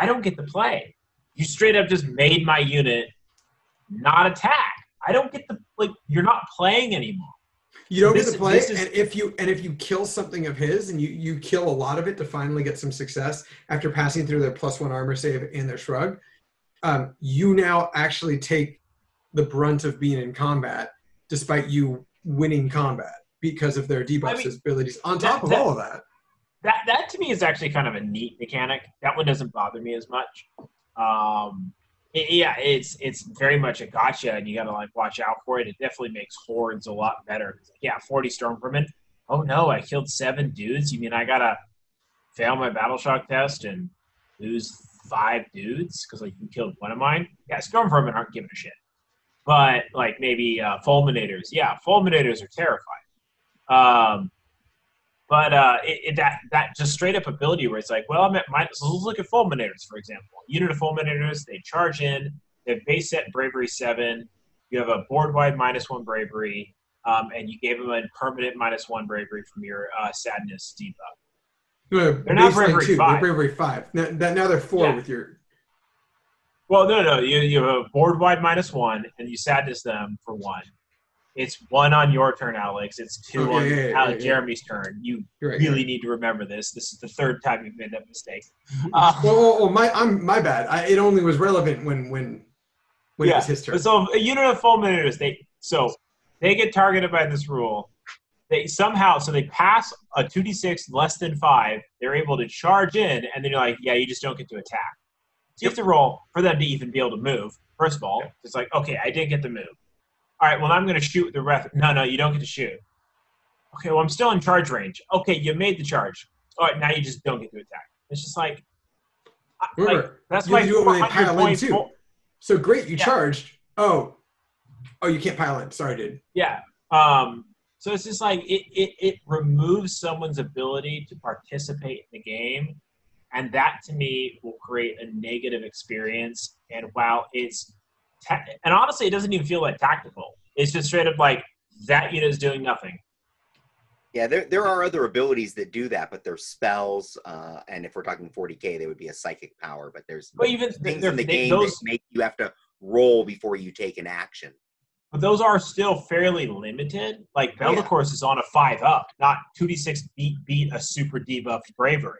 I don't get to play. You straight up just made my unit not attack. I don't get to, like, you're not playing anymore. You don't get to play, and if you kill something of his and you kill a lot of it to finally get some success after passing through their +1 armor save and their shrug, you now actually take the brunt of being in combat, despite you winning combat because of their debuffs, abilities. On top of all of that, that to me is actually kind of a neat mechanic. That one doesn't bother me as much. Yeah, it's very much a gotcha, and you got to like watch out for it. It definitely makes hordes a lot better. Like, yeah, 40 Stormcrewmen. Oh no, I killed 7 dudes. You mean I gotta fail my battle shock test and lose 5 dudes because like you killed 1 of mine? Yeah, Stormcrewmen aren't giving a shit. But, like, maybe Fulminators. Yeah, Fulminators are terrifying. That just straight-up ability where it's like, well, I'm at minus... So let's look at Fulminators, for example. Unit of Fulminators, they charge in. They have base set Bravery 7. You have a board-wide -1 Bravery, and you gave them a permanent -1 Bravery from your Sadness debuff. They're now Bravery 2. 5. They're Bravery 5. Now they're 4 with your... Well, no. You have a board-wide -1, and you sadness them for 1. It's 1 on your turn, Alex. It's 2 on Jeremy's turn. You really need to remember this. This is the 3rd time you've made that mistake. My bad. It only was relevant when it was his turn. So a unit of Fulminators, they get targeted by this rule. They somehow, so they pass a 2d6 less than 5. They're able to charge in, and then you're like, yeah, you just don't get to attack. So you have to roll for them to even be able to move, first of all. It's like, okay, I didn't get to move. All right, well, I'm going to shoot the ref. No, you don't get to shoot. Okay, well, I'm still in charge range. Okay, you made the charge. All right, now you just don't get to attack. It's just like, that's my 400 points. So great, you charged. Oh, you can't pile in. Sorry, dude. Yeah. So it's just like it removes someone's ability to participate in the game. And that, to me, will create a negative experience. And while it's – and honestly, it doesn't even feel like tactical. It's just straight up like, that unit is doing nothing. Yeah, there are other abilities that do that, but they're spells. And if we're talking 40K, they would be a psychic power. But there's things in the game that make you have to roll before you take an action. But those are still fairly limited. Like, Bellicorse is on a 5-up, not 2d6 beat a super debuffed bravery.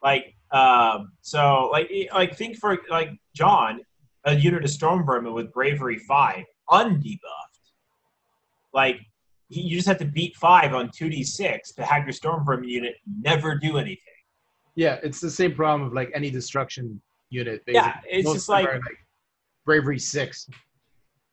Like, think for, like, John, a unit of Storm Vermin with Bravery 5, undebuffed. Like, you just have to beat 5 on 2d6 to have your Storm Vermin unit never do anything. Yeah, it's the same problem of, like, any destruction unit. Basically. Yeah, it's most just like... Bravery 6.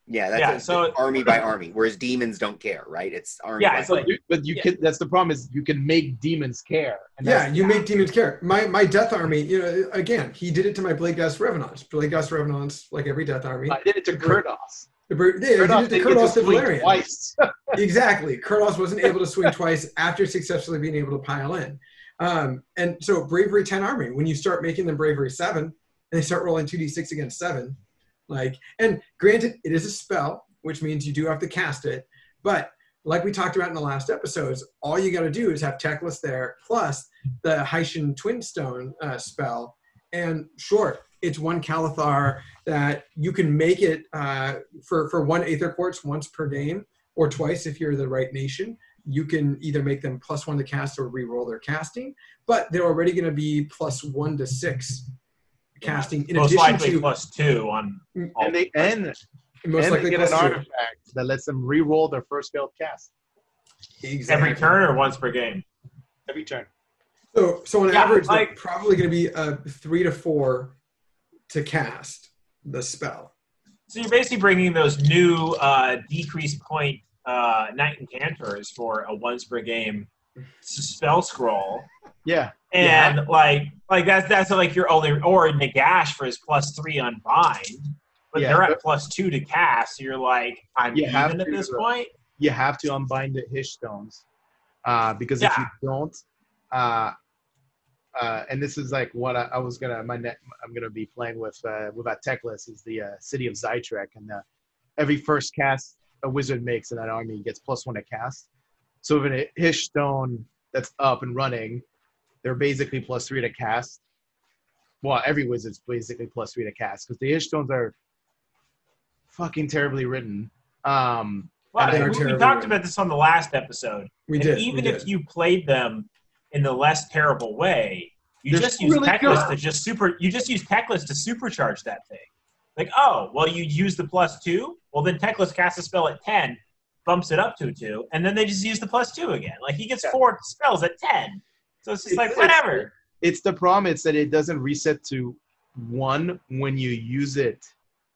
Yeah, that's army by army, whereas demons don't care, right? It's army by army. Like, but you can, that's the problem is you can make demons care. And make demons care. My Death Army, you know, again, he did it to my Bladegeist Revenants. Bladegeist Revenants, like every Death Army. I did it to Kurdoss. Kurdoss did it to Kurdoss and Valerian. Twice. Exactly. Kurdoss wasn't able to swing twice after successfully being able to pile in. And so Bravery 10 Army, when you start making them Bravery 7, and they start rolling 2d6 against 7, like, and granted, it is a spell, which means you do have to cast it, but like we talked about in the last episodes, all you got to do is have Teclis there plus the Hyshin Twinstone spell. And sure, it's one Cathallar that you can make it for one Aether Quartz once per game or twice if you're the right nation. You can either make them plus one to cast or re-roll their casting, but they're already going to be plus 1 to 6 casting. In most addition likely to plus 2 on all. And they end. Most likely they get an artifact that lets them re-roll their first failed cast. Exactly. Every turn or once per game? Every turn. So on average, they're probably going to be 3 to 4 to cast the spell. So you're basically bringing those new decrease point Night Encanters for a once per game spell scroll. Yeah. And like that's like your only, or Nagash for his +3 on bind, but they're at +2 to cast. So you're like, I'm even at this point. You have to unbind the Hysh stones because if you don't, and this is like what I was gonna, I'm gonna be playing with Teclis is the City of Zaitrec, and every first cast a wizard makes in that army gets +1 to cast. So if a Hysh stone that's up and running, they're basically +3 to cast. Well, every wizard's basically +3 to cast because the Hysh stones are fucking terribly written. Well, we talked about this on the last episode. We did. Even if you played them in the less terrible way, you just use Teclis to supercharge that thing. Like, oh, well, you use the +2. Well, then Teclis casts a spell at 10, bumps it up to a 2, and then they just use the +2 again. Like, he gets 4 spells at 10. So it's just whatever. It's the problem. It's that it doesn't reset to 1 when you use it.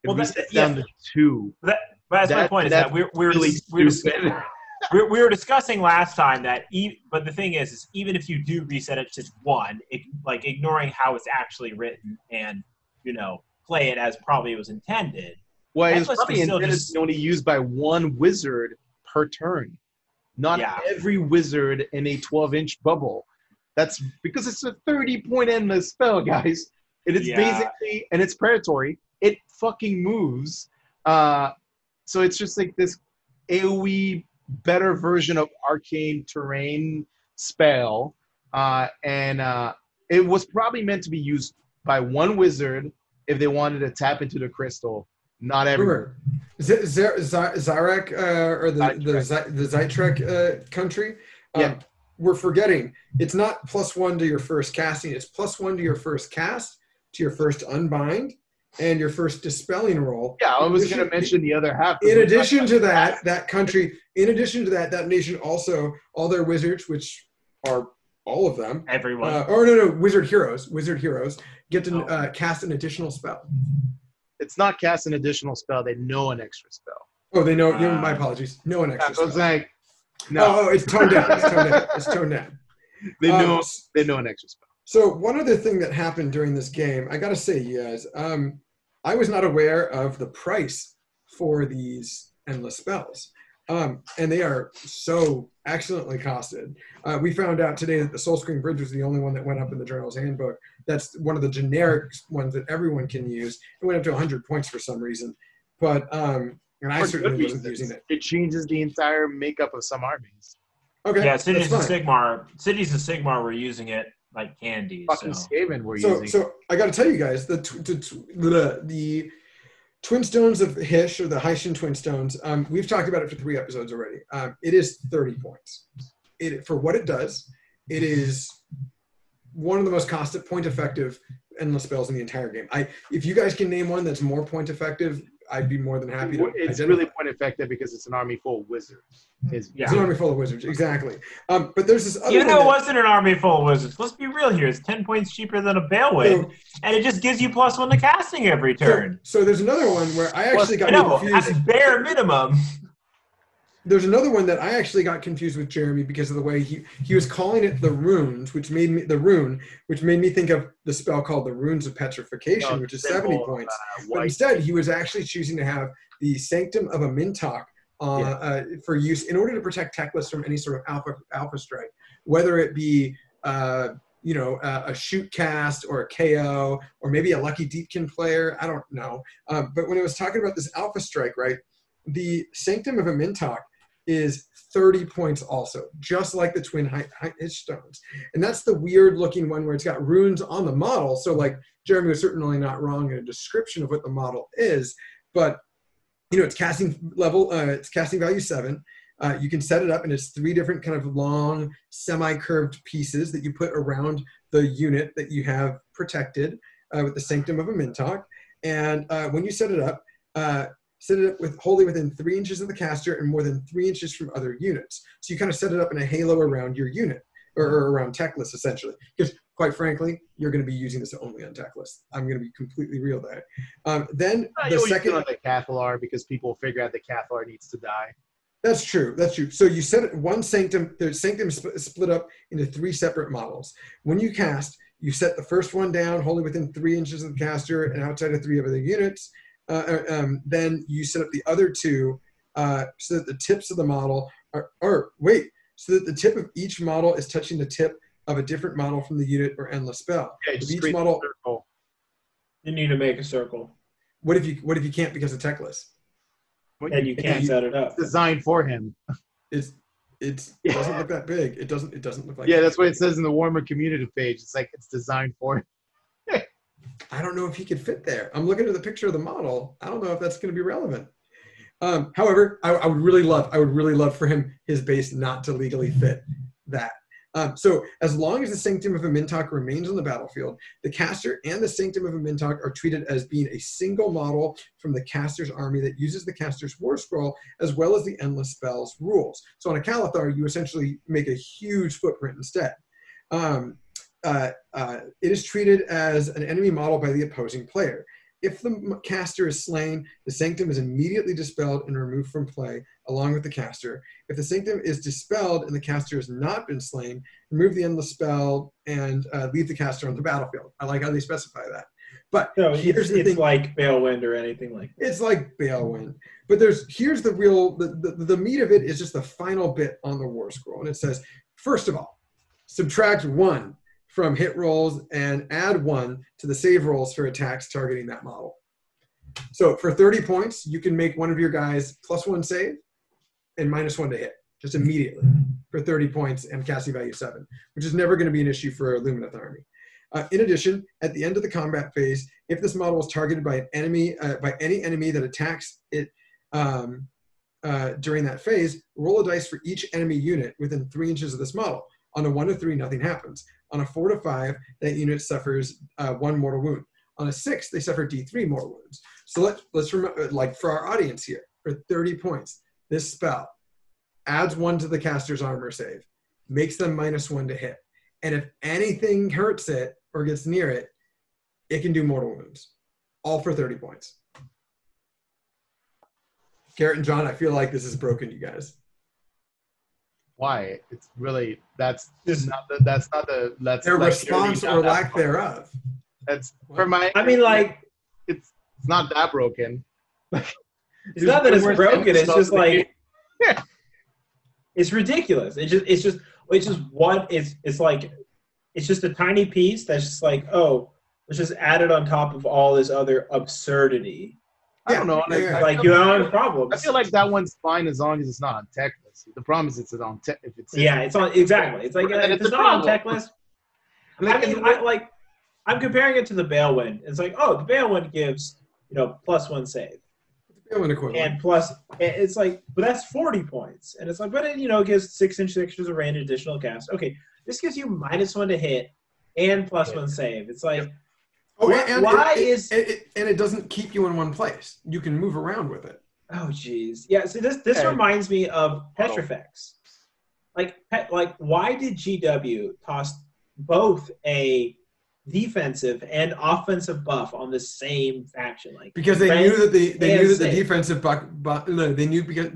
It resets down to 2. That's my point. Is that we were discussing last time that, but the thing is even if you do reset it to 1, like ignoring how it's actually written and, you know, play it as probably it was intended. Well, it was probably intended to be only used by one wizard per turn. Not every wizard in a 12-inch bubble. That's because it's a 30-point endless spell, guys. And it's basically, and it's predatory. It fucking moves. So it's just like this AoE better version of arcane terrain spell, and it was probably meant to be used by one wizard if they wanted to tap into the crystal, not everyone. Sure. Zaitrec or the Zaitrec country. We're forgetting it's not +1 to your first casting; it's +1 to your first cast, to your first unbind, and your first dispelling roll. Yeah, I was going to mention the other half. In addition to that, that nation also, all their wizards, which are all of them. Everyone. Wizard heroes get to cast an additional spell. It's not cast an additional spell. They know an extra spell. Oh, they know. My apologies. Know an extra spell. I was like, no. Oh, it's toned down. It's toned down. They know an extra spell. So one other thing that happened during this game, I gotta say, you guys, I was not aware of the price for these endless spells, and they are so excellently costed. We found out today that the Soul Screen Bridge was the only one that went up in the General's Handbook. That's one of the generic ones that everyone can use. It went up to 100 points for some reason, but and I certainly wasn't using it. It changes the entire makeup of some armies. Okay, yeah, Cities of Sigmar were using it like candy. Fucking Skaven were using. So I got to tell you guys, the Twin Stones of Hysh, or the Hyshin Twin Stones, we've talked about it for 3 episodes already. It is 30 points. For what it does, it is one of the most costed point-effective endless spells in the entire game. If you guys can name one that's more point-effective, I'd be more than happy to. It's really point-effective because it's an army full of wizards. It's an army full of wizards, exactly. But there's this other. Even though it wasn't an army full of wizards, let's be real here. It's 10 points cheaper than a Balewind, and it just gives you +1 to casting every turn. So there's another one where I actually got confused. At bare minimum. There's another one that I actually got confused with Jeremy because of the way he was calling it the runes, which made me think of the spell called the Runes of Petrification, which is 70 points. But instead, he was actually choosing to have the Sanctum of Amyntok for use in order to protect Teclis from any sort of alpha strike, whether it be a shoot cast or a KO or maybe a lucky Deepkin player. I don't know. But when I was talking about this alpha strike, right, the Sanctum of Amyntok is 30 points also, just like the twin Hysh stones. And that's the weird looking one where it's got runes on the model. So like Jeremy was certainly not wrong in a description of what the model is, but you know, it's casting level, it's casting value 7. You can set it up and it's 3 different kind of long semi-curved pieces that you put around the unit that you have protected with the Sanctum of Amyntok. And when you set it up with wholly within 3 inches of the caster and more than 3 inches from other units. So you kind of set it up in a halo around your unit or around Teclis essentially. Because quite frankly, you're going to be using this only on Teclis. I'm going to be completely real there. Then the second on the Cathallar, because people figure out the Cathallar needs to die. That's true. That's true. So you set one Sanctum. The Sanctum is split up into 3 separate models. When you cast, you set the first one down, wholly within 3 inches of the caster and outside of 3 of the units. Then you set up the other 2 so that the tips of the model are, so that the tip of each model is touching the tip of a different model from the unit or endless spell. Yeah, each model. You need to make a circle. What if you can't because of Teclis? And you can't set it up. It's designed for him. It doesn't look that big. It doesn't look like. Yeah, that's what it says in the Warhammer community page. It's like it's designed for him. I don't know if he could fit there. I'm looking at the picture of the model. I don't know if that's going to be relevant. However, I would really love for his base not to legally fit that. So as long as the Sanctum of Amyntok remains on the battlefield, the caster and the Sanctum of Amyntok are treated as being a single model from the caster's army that uses the caster's war scroll as well as the endless spells rules. So on a Cathallar, you essentially make a huge footprint instead. It is treated as an enemy model by the opposing player. If the caster is slain, the Sanctum is immediately dispelled and removed from play along with the caster. If the Sanctum is dispelled and the caster has not been slain, remove the endless spell and leave the caster on the battlefield. I like how they specify that. But so here's the thing. It's like Balewind or anything like that. It's like Balewind. But here's the real, the meat of it is just the final bit on the war scroll. And it says, first of all, subtract 1 from hit rolls and add 1 to the save rolls for attacks targeting that model. So for 30 points, you can make one of your guys +1 save and -1 to hit, just immediately for 30 points and casting value 7, which is never going to be an issue for a Lumineth army. In addition, at the end of the combat phase, if this model is targeted by an enemy, by any enemy that attacks it during that phase, roll a dice for each enemy unit within 3 inches of this model. On a 1 to 3, nothing happens. On a 4 to 5, that unit suffers 1 mortal wound. On a 6, they suffer D3 mortal wounds. So let's remember, like for our audience here, for 30 points, this spell adds 1 to the caster's armor save, makes them -1 to hit. And if anything hurts it or gets near it, it can do mortal wounds, all for 30 points. Garrett and John, I feel like this is broken, you guys. Why? It's really that's their response or lack thereof. That's for my. I mean, like it's not that broken. It's not that it's broken. It's just like it's ridiculous. It's just a tiny piece that's just like, oh, let's just add it on top of all this other absurdity. I don't know. Like you have problems. I feel like that one's fine as long as it's not on Teclis. The problem is it's on Teclis. It's on exactly. It's like it's not on Teclis. I mean, I'm comparing it to the Balewind. It's like, oh, the Balewind gives +1 save. And plus, it's like, but that's 40 points. And it's like, but it gives 6 inch extras of range, additional cast. Okay, this gives you -1 to hit and +1 save. It's like. Oh, and it doesn't keep you in one place. You can move around with it. Oh, geez. Yeah, so this reminds me of Petrifex. Like, why did GW toss both a defensive and offensive buff on the same faction? Like, because they knew that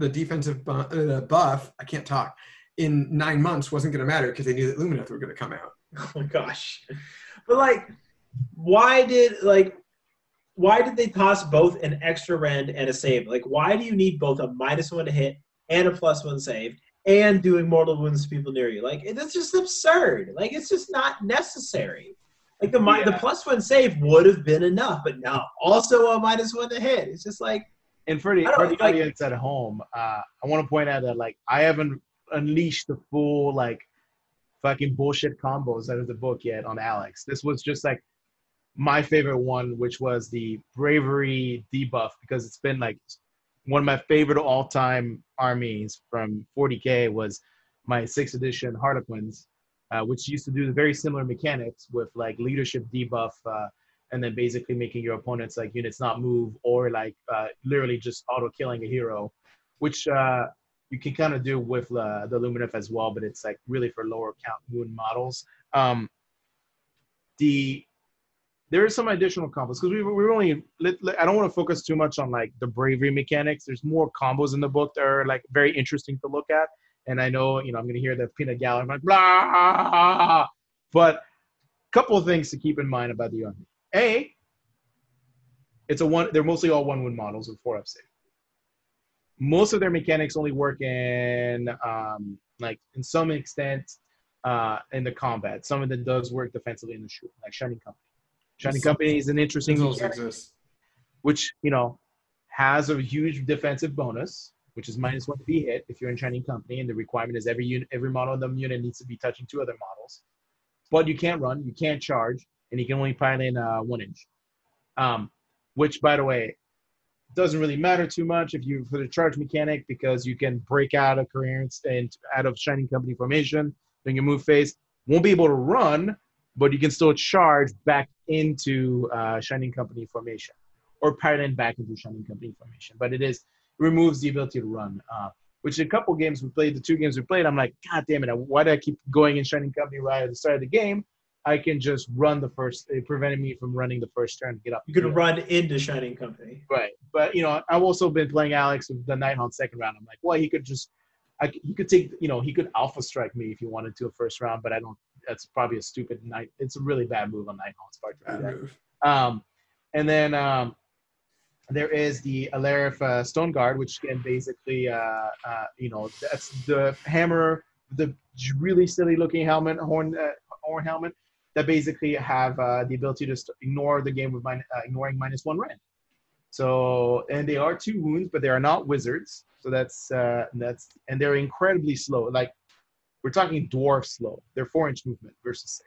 the defensive buff. I can't talk. In 9 months wasn't going to matter because they knew that Lumineth were going to come out. Oh my gosh, but like. Why did they toss both an extra rend and a save? Like, why do you need both a -1 to hit and a +1 save and doing mortal wounds to people near you? Like, that's just absurd. Like, it's just not necessary. Like, the +1 save would have been enough, but now also a -1 to hit. It's just like, And for the, audience at home, I want to point out that, like, I haven't unleashed the full, like, fucking bullshit combos out of the book yet on Alex. This was just, like, my favorite one, which was the Bravery debuff, because it's been, like, one of my favorite all-time armies from 40K was my 6th edition Harlequins, which used to do the very similar mechanics with, like, leadership debuff, and then basically making your opponents, like, units not move, or, like, literally just auto-killing a hero, which you can kind of do with the Lumineth as well, but it's, like, really for lower count wound models. There are some additional combos, because we only, I don't want to focus too much on, like, the bravery mechanics. There's more combos in the book that are, like, very interesting to look at, and I know, you know, I'm going to hear the peanut gallery, I'm like, blah, but a couple of things to keep in mind about the army. A, it's a one. They're mostly all one-wound models with 4-up save. Most of their mechanics only work in, like, in some extent, in the combat. Some of them does work defensively in the shooting, like Shining Company. Shining Company is an interesting mechanic, which, you know, has a huge defensive bonus, which is -1 to be hit if you're in Shining Company, and the requirement is every model in the unit needs to be touching 2 other models. But you can't run, you can't charge, and you can only pile in 1 inch, which, by the way, doesn't really matter too much if you for the charge mechanic, because you can break out of coherence and out of Shining Company formation during your move phase. Won't be able to run, but you can still charge back into Shining Company formation, or pile in back into Shining Company formation. But it removes the ability to run, which in a couple games we played, the 2 games we played, I'm like, God damn it, why do I keep going in Shining Company right at the start of the game? I can just run the first. It prevented me from running the first turn to get up. You could run into Shining Company, right? But you know, I've also been playing Alex with the Nighthaunt 2nd round. I'm like, well, he could just, he could take, you know, he could alpha strike me if he wanted to a 1st round, but I don't. That's probably a stupid night. It's a really bad move on Nighthaunt's part. And then there is the Alarith Stone Guard, which can basically, you know, that's the hammer, the really silly looking helmet, horn helmet, that basically have the ability to ignore the game with ignoring -1 rend. So, and they are 2 wounds, but they are not wizards. So that's, and they're incredibly slow. Like, we're talking dwarf slow. They're 4-inch movement versus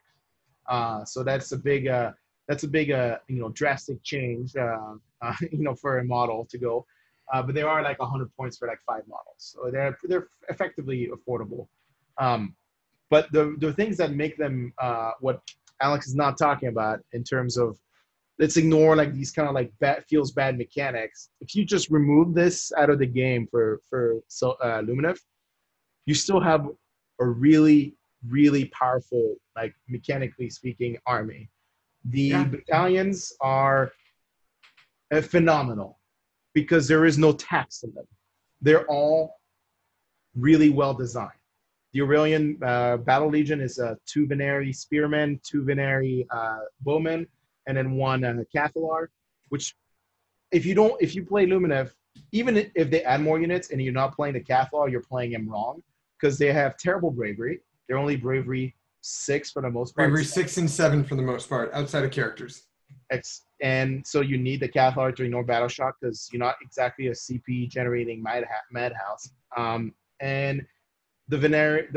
6. So that's a big, you know, drastic change, you know, for a model to go. But they are like 100 points for like 5 models. So they're effectively affordable. But the things that make them what Alex is not talking about in terms of, let's ignore like these kind of like feels bad mechanics. If you just remove this out of the game for Lumineth, you still have a really, really powerful, like, mechanically speaking, army. The battalions are phenomenal because there is no tax in them. They're all really well designed. The Aurelian Battle Legion is 2 Veneri Spearmen, 2 Veneri Bowmen, and then 1 Cathallar, which if you play Lumineth, even if they add more units and you're not playing the Cathallar, you're playing him wrong, because they have terrible bravery. They're only bravery 6 for the most part. Bravery 6 and 7 for the most part, outside of characters. And so you need the Cathallar to ignore Battle Shock because you're not exactly a CP-generating madhouse. And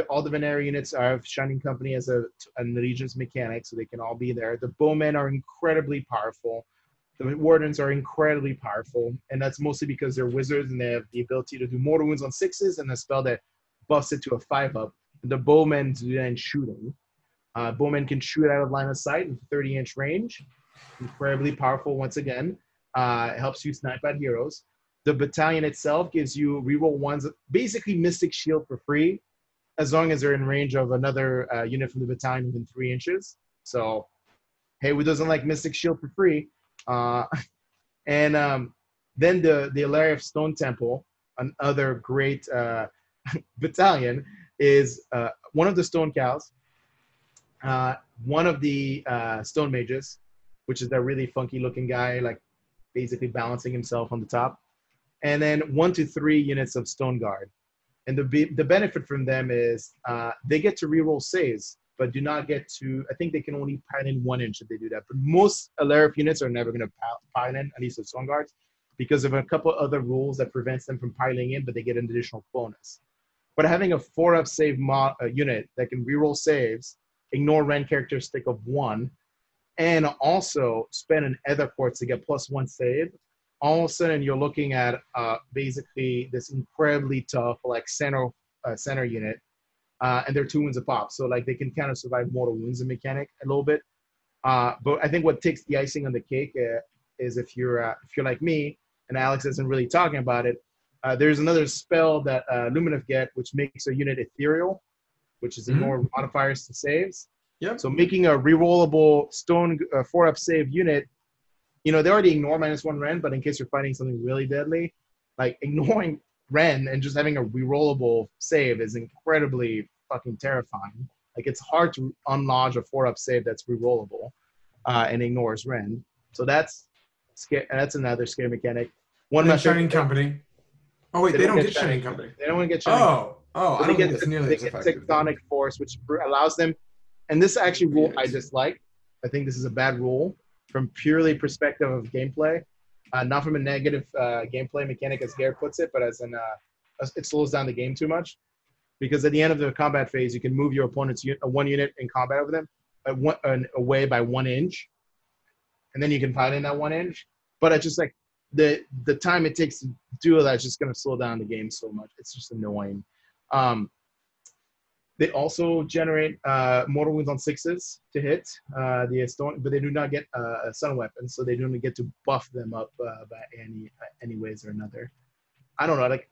all the Veneri units are Shining Company as a Legion's mechanic, so they can all be there. The Bowmen are incredibly powerful. The Wardens are incredibly powerful, and that's mostly because they're wizards and they have the ability to do mortal wounds on 6s and a spell that buffs it to a 5-up. The Bowmen do then shooting. Bowmen can shoot out of line of sight in 30-inch range. Incredibly powerful once again. It helps you snipe at heroes. The battalion itself gives you reroll 1s, basically Mystic Shield for free, as long as they're in range of another unit from the battalion within 3 inches. So, hey, who doesn't like Mystic Shield for free? Then the Alarith Stone Temple, another great battalion, is one of the Stone Cows, one of the Stone Mages, which is that really funky-looking guy, like basically balancing himself on the top. And then 1 to 3 units of Stone Guard. And the benefit from them is they get to reroll saves, but do not get to, I think they can only pile in 1 inch if they do that. But most Alarith units are never going to pile in, at least the Stone Guards. because of a couple other rules that prevents them from piling in, but they get an additional bonus. But having a 4-up save unit that can reroll saves, ignore rend characteristic of 1, and also spend an Aether Quartz to get +1 save, all of a sudden you're looking at basically this incredibly tough like center unit, and they're 2 wounds a pop. So like they can kind of survive mortal wounds and mechanic a little bit. But I think what takes the icing on the cake is if you're like me, and Alex isn't really talking about it, there's another spell that Lumineth get, which makes a unit ethereal, which is more modifiers to saves. Yep. So making a rerollable stone 4-up save unit, you know, they already ignore -1 rend, but in case you're fighting something really deadly, like ignoring rend and just having a rerollable save is incredibly fucking terrifying. Like it's hard to unlodge a 4-up save that's rerollable and ignores rend. So that's another scary mechanic. One and Shining Company. Oh wait, they don't get Shining Company. They don't want to get Shining. Oh, so I don't think it's nearly as effective. They get Tectonic Force, which allows them, and this actually rule I dislike. I think this is a bad rule from purely perspective of gameplay, not from a negative gameplay mechanic as Garrett puts it, but as an it slows down the game too much. Because at the end of the combat phase, you can move your opponent's one unit in combat over them away by 1 inch, and then you can fight in that 1 inch. But it's just like the time it takes to do that is just going to slow down the game so much. It's just annoying. They also generate mortal wounds on 6s to hit the stone, but they do not get a sun weapon, so they don't get to buff them up by any ways or another. I don't know. Like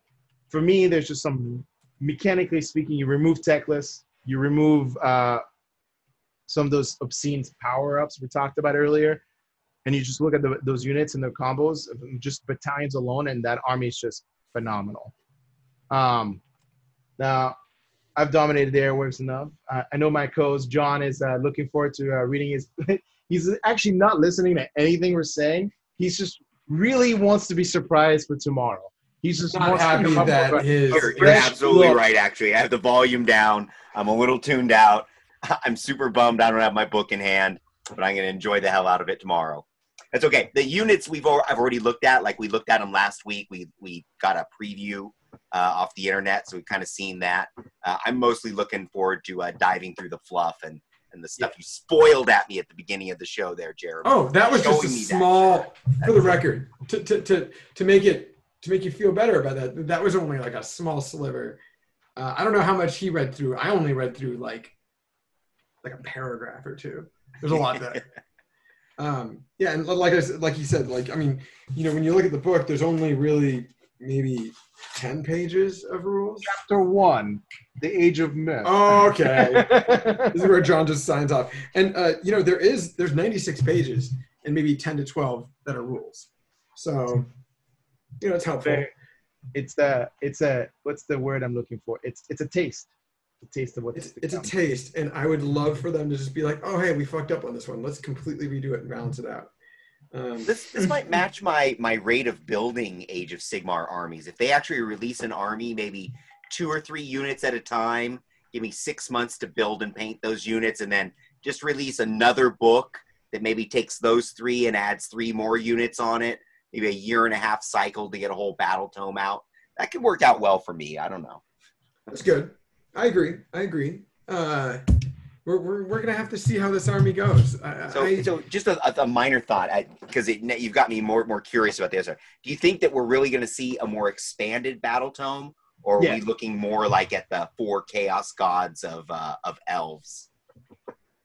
for me, there's just some. Mechanically speaking, you remove Teclis, you remove some of those obscene power-ups we talked about earlier, and you just look at those units and their combos, just battalions alone, and that army is just phenomenal. Now, I've dominated the airwaves enough. I know my co-host, John, is looking forward to reading his... He's actually not listening to anything we're saying. He's just really wants to be surprised for tomorrow. He's just not happy that his... You're absolutely right, actually. I have the volume down. I'm a little tuned out. I'm super bummed I don't have my book in hand, but I'm going to enjoy the hell out of it tomorrow. That's okay. The units I've already looked at, like we looked at them last week. We got a preview off the internet, so we've kind of seen that. I'm mostly looking forward to diving through the fluff and the stuff you spoiled at me at the beginning of the show there, Jeremy. Oh, that was just a small, for the record, to make it... to make you feel better about that. That was only like a small sliver. I don't know how much he read through. I only read through like a paragraph or two. There's a lot there. Yeah, and like he said, like, I mean, you know, when you look at the book, there's only really maybe 10 pages of rules. Chapter 1, The Age of Myth. Oh, okay. This is where John just signs off. And, you know, there's 96 pages and maybe 10 to 12 that are rules. So... you know, it's helpful. It's a what's the word I'm looking for? It's a taste. The taste of what it's a taste, and I would love for them to just be like, oh hey, we fucked up on this one. Let's completely redo it and balance it out. This might match my rate of building Age of Sigmar armies. If they actually release an army, maybe 2 or 3 units at a time, give me 6 months to build and paint those units, and then just release another book that maybe takes those 3 and adds 3 more units on it. Maybe a 1.5-year cycle to get a whole battle tome out. That could work out well for me. I don't know. That's good. I agree. We're going to have to see how this army goes. So just a minor thought, because you've got me more curious about the other side. Do you think that we're really going to see a more expanded battle tome, or are we looking more like at the 4 chaos gods of elves?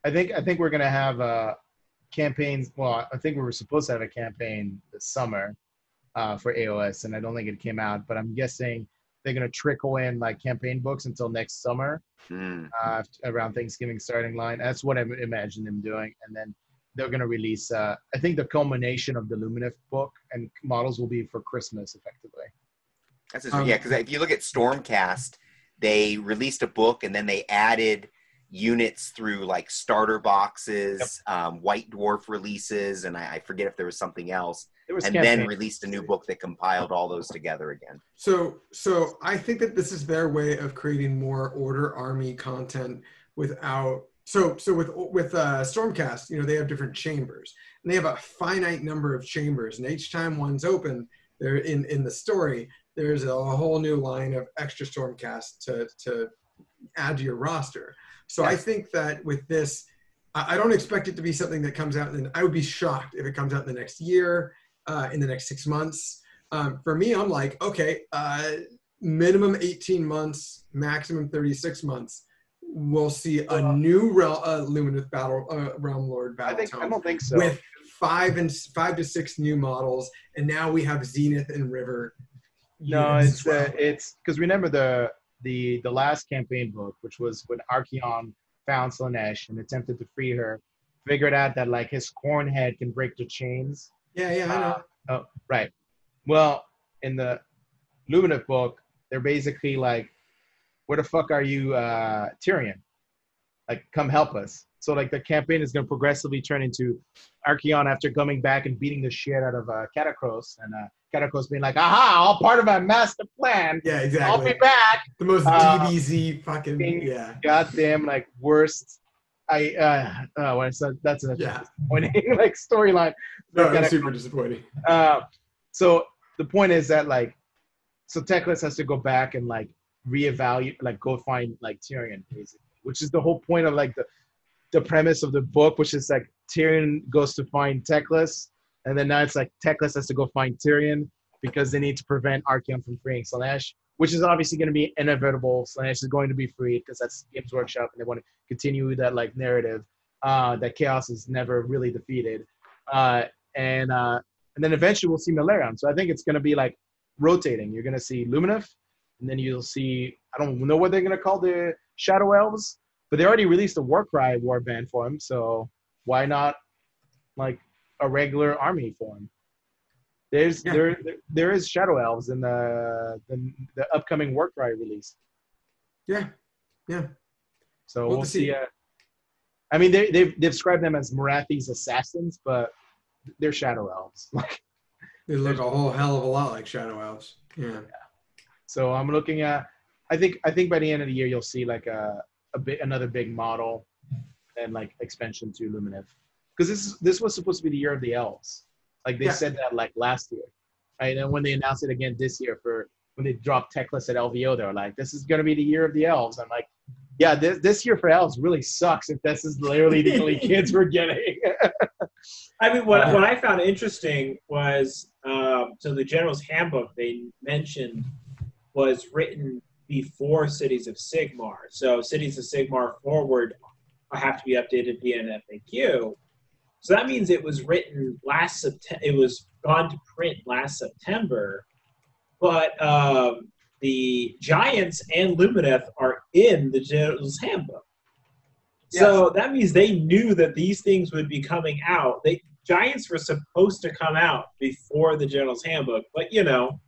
I think we're going to have campaigns. Well, I think we were supposed to have a campaign this summer for AOS, and I don't think it came out, but I'm guessing they're going to trickle in like campaign books until next summer around Thanksgiving starting line. That's what I imagine them doing. And then they're going to release, I think the culmination of the Lumineth book and models will be for Christmas effectively. That's just, yeah. Cause if you look at Stormcast, they released a book and then they added units through like starter boxes, White Dwarf releases, and I forget if there was something else, and then released a new book that compiled all those together again. So I think that this is their way of creating more order army content without, so with Stormcast, you know, they have different chambers, and they have a finite number of chambers, and each time one's open, there in the story, there's a whole new line of extra Stormcast to add to your roster. So I think that with this, I don't expect it to be something that comes out, and I would be shocked if it comes out in the next year, in the next 6 months. For me, I'm like, okay, minimum 18 months, maximum 36 months. We'll see a new Lumineth Battle Realm Lord Battle Tome. I don't think so. With five to six new models, and now we have Zenith and River. No, it's because remember the last campaign book, which was when Archeon found Slanesh and attempted to free her, figured out that like his corn head can break the chains. Yeah, yeah, I know. Oh, right. Well, in the Lumineth book, they're basically like, where the fuck are you, Tyrion? Like, come help us. So like the campaign is going to progressively turn into Archeon after coming back and beating the shit out of Catacross, and Catacross being like, aha, all part of my master plan. Yeah, exactly. I'll be back. The most DBZ fucking thing, yeah. Goddamn, like, worst. That's a disappointing like storyline. No, it's super disappointing. So the point is that like, so Teclis has to go back and like reevaluate, like go find like Tyrion, basically, which is the whole point of like the premise of the book, which is like Tyrion goes to find Teclis, and then now it's like Teclis has to go find Tyrion because they need to prevent Archeon from freeing Slanesh, which is obviously going to be inevitable. Slanesh is going to be freed because that's Games Workshop, and they want to continue that like narrative that chaos is never really defeated, and then eventually we'll see Malerion. So I think it's going to be like rotating. You're going to see Lumineth, and then you'll see, I don't know what they're going to call the Shadow Elves, but they already released a Warcry warband for him, so why not like a regular army for him? There is Shadow Elves in the upcoming Warcry release. Yeah, yeah. So we'll see. I mean, they've described them as Morathi's assassins, but they're Shadow Elves. They look a whole hell of a lot like Shadow Elves. Yeah. So I'm looking at, I think by the end of the year you'll see like another big model and like expansion to Lumineth, because this was supposed to be the year of the elves. Like they said that like last year, right? And when they announced it again this year for when they dropped Teclis at LVO, they were like, "This is gonna be the year of the elves." I'm like, "Yeah, this year for elves really sucks if this is literally the only kids we're getting." I mean, what I found interesting was so the General's Handbook they mentioned was written before Cities of Sigmar, so Cities of Sigmar forward have to be updated via an FAQ. So that means it was written last September. It was gone to print last September, but the Giants and Lumineth are in the General's Handbook. Yes. So that means they knew that these things would be coming out. Giants were supposed to come out before the General's Handbook, but you know,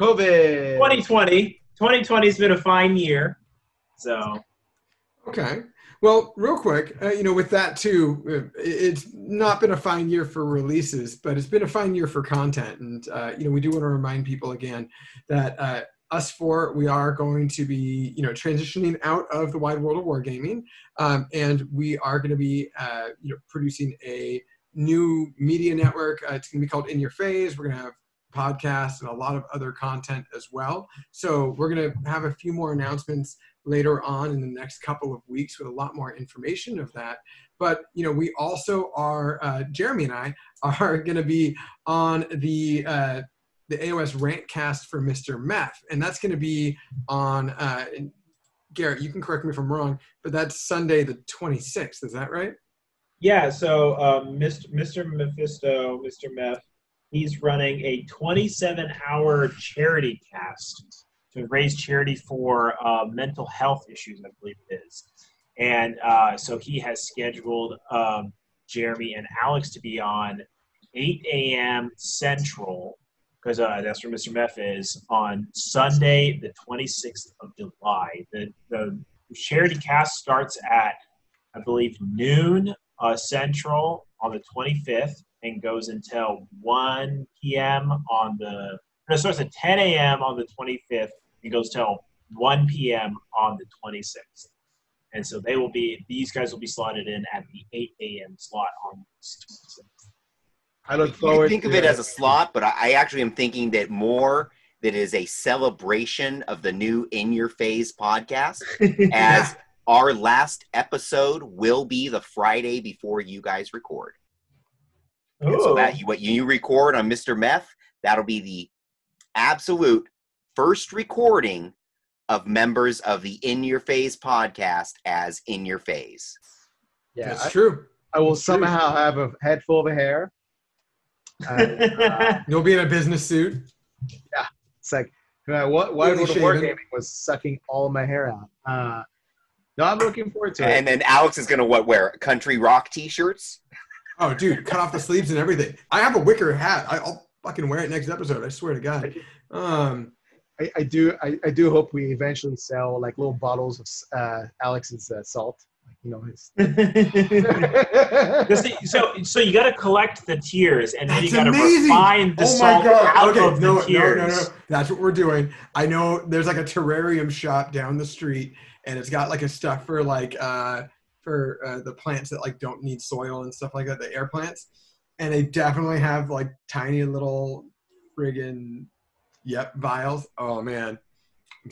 COVID. 2020 has been a fine year. So. Okay. Well, real quick, you know, with that too, it's not been a fine year for releases, but it's been a fine year for content. And, you know, we do want to remind people again that us four, we are going to be, you know, transitioning out of the wide world of wargaming. And we are going to be, you know, producing a new media network. It's going to be called In Your Phase. We're going to have podcasts and a lot of other content as well. So we're going to have a few more announcements later on in the next couple of weeks with a lot more information of that. But, you know, we also are, Jeremy and I are going to be on the AOS Rantcast for Mr. Meph. And that's going to be on, Garrett, you can correct me if I'm wrong, but that's Sunday the 26th. Is that right? Yeah. So Mr. Mephisto, Mr. Meph, he's running a 27-hour charity cast to raise charity for mental health issues, I believe it is. And so he has scheduled Jeremy and Alex to be on 8 a.m. Central, because that's where Mr. Meph is, on Sunday, the 26th of July. The charity cast starts at, I believe, noon Central on the 25th. And goes until 1 p.m. on the – no, it starts at 10 a.m. on the 25th and goes till 1 p.m. on the 26th. And so they will be – these guys will be slotted in at the 8 a.m. slot on the 26th. I look forward. You think of it as a slot, but I actually am thinking that more that is a celebration of the new In Your Phase podcast, as our last episode will be the Friday before you guys record. And so that what you record on Mr. Meth, that'll be the absolute first recording of members of the In Your Phase podcast as In Your Phase. Yeah, that's true. I will somehow have a head full of hair. And, you'll be in a business suit. Yeah, it's like why would really war gaming was sucking all my hair out. No, I'm looking forward to it. And then Alex is gonna wear country rock t-shirts. Oh, dude, cut off the sleeves and everything. I have a wicker hat. I'll fucking wear it next episode. I swear to God. I do hope we eventually sell like little bottles of Alex's salt. You know, his so you got to collect the tears, and then you got to refine the salt out of the tears. No. That's what we're doing. I know there's like a terrarium shop down the street, and it's got like a stuff for like the plants that like don't need soil and stuff like that, the air plants, and they definitely have like tiny little friggin' vials. Oh man.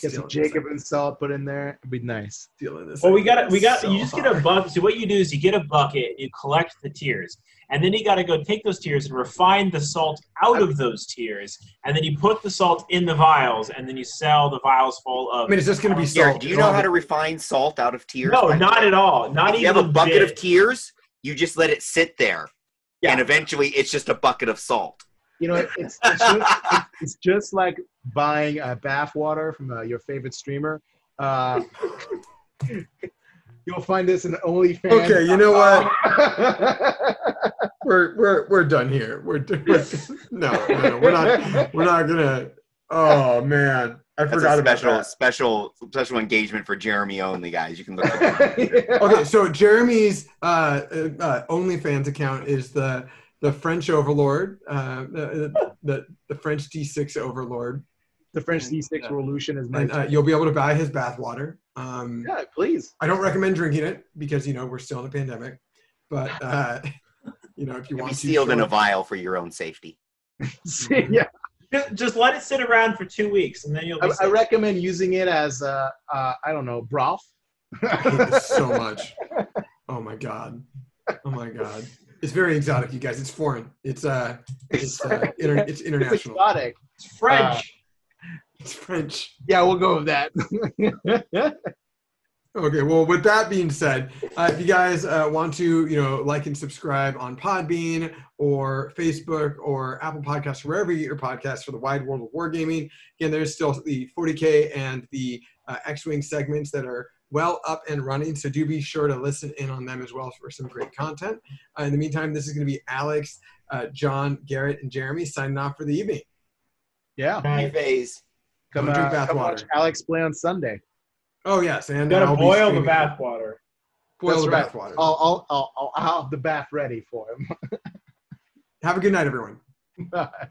Get some Jacob and salt put in there. It'd be nice. Well, you just get a bucket. So what you do is you get a bucket, you collect the tears, and then you got to go take those tears and refine the salt out of those tears, and then you put the salt in the vials, and then you sell the vials full of. I mean, it's just going to be salt. Do you know how to refine salt out of tears? No, not at all. Not even. You have a bucket of tears. You just let it sit there, and eventually it's just a bucket of salt. You know, it's just like buying bath water from your favorite streamer. You'll find this in OnlyFans. Okay, you know what? we're done here. No, we're not gonna. Oh man, I forgot about that. Special engagement for Jeremy only, guys. You can look. Okay, so Jeremy's OnlyFans account is the French overlord, the French D6 overlord. The French D6 revolution is nice. You'll be able to buy his bathwater. Yeah, please. I don't recommend drinking it because, you know, we're still in a pandemic. But, you know, if you want to. Be sealed in a vial for your own safety. Yeah. Just let it sit around for 2 weeks and then you'll be safe. I recommend using it as, I don't know, broth. I hate this so much. Oh, my God. It's very exotic, you guys. It's foreign. It's international. It's exotic. It's French. It's French. Yeah, we'll go with that. Okay. Well, with that being said, if you guys want to, you know, like and subscribe on Podbean or Facebook or Apple Podcasts, wherever you get your podcasts for the wide world of wargaming. Again, there's still the 40K and the X-Wing segments that are well up and running, so do be sure to listen in on them as well for some great content. In the meantime, this is going to be Alex, John, Garrett, and Jeremy signing off for the evening. Yeah. Phase. Come drink bath water. Watch Alex play on Sunday. Oh, yes. And gotta boil the bath water. Boil the bath water. I'll have the bath ready for him. Have a good night, everyone. Bye.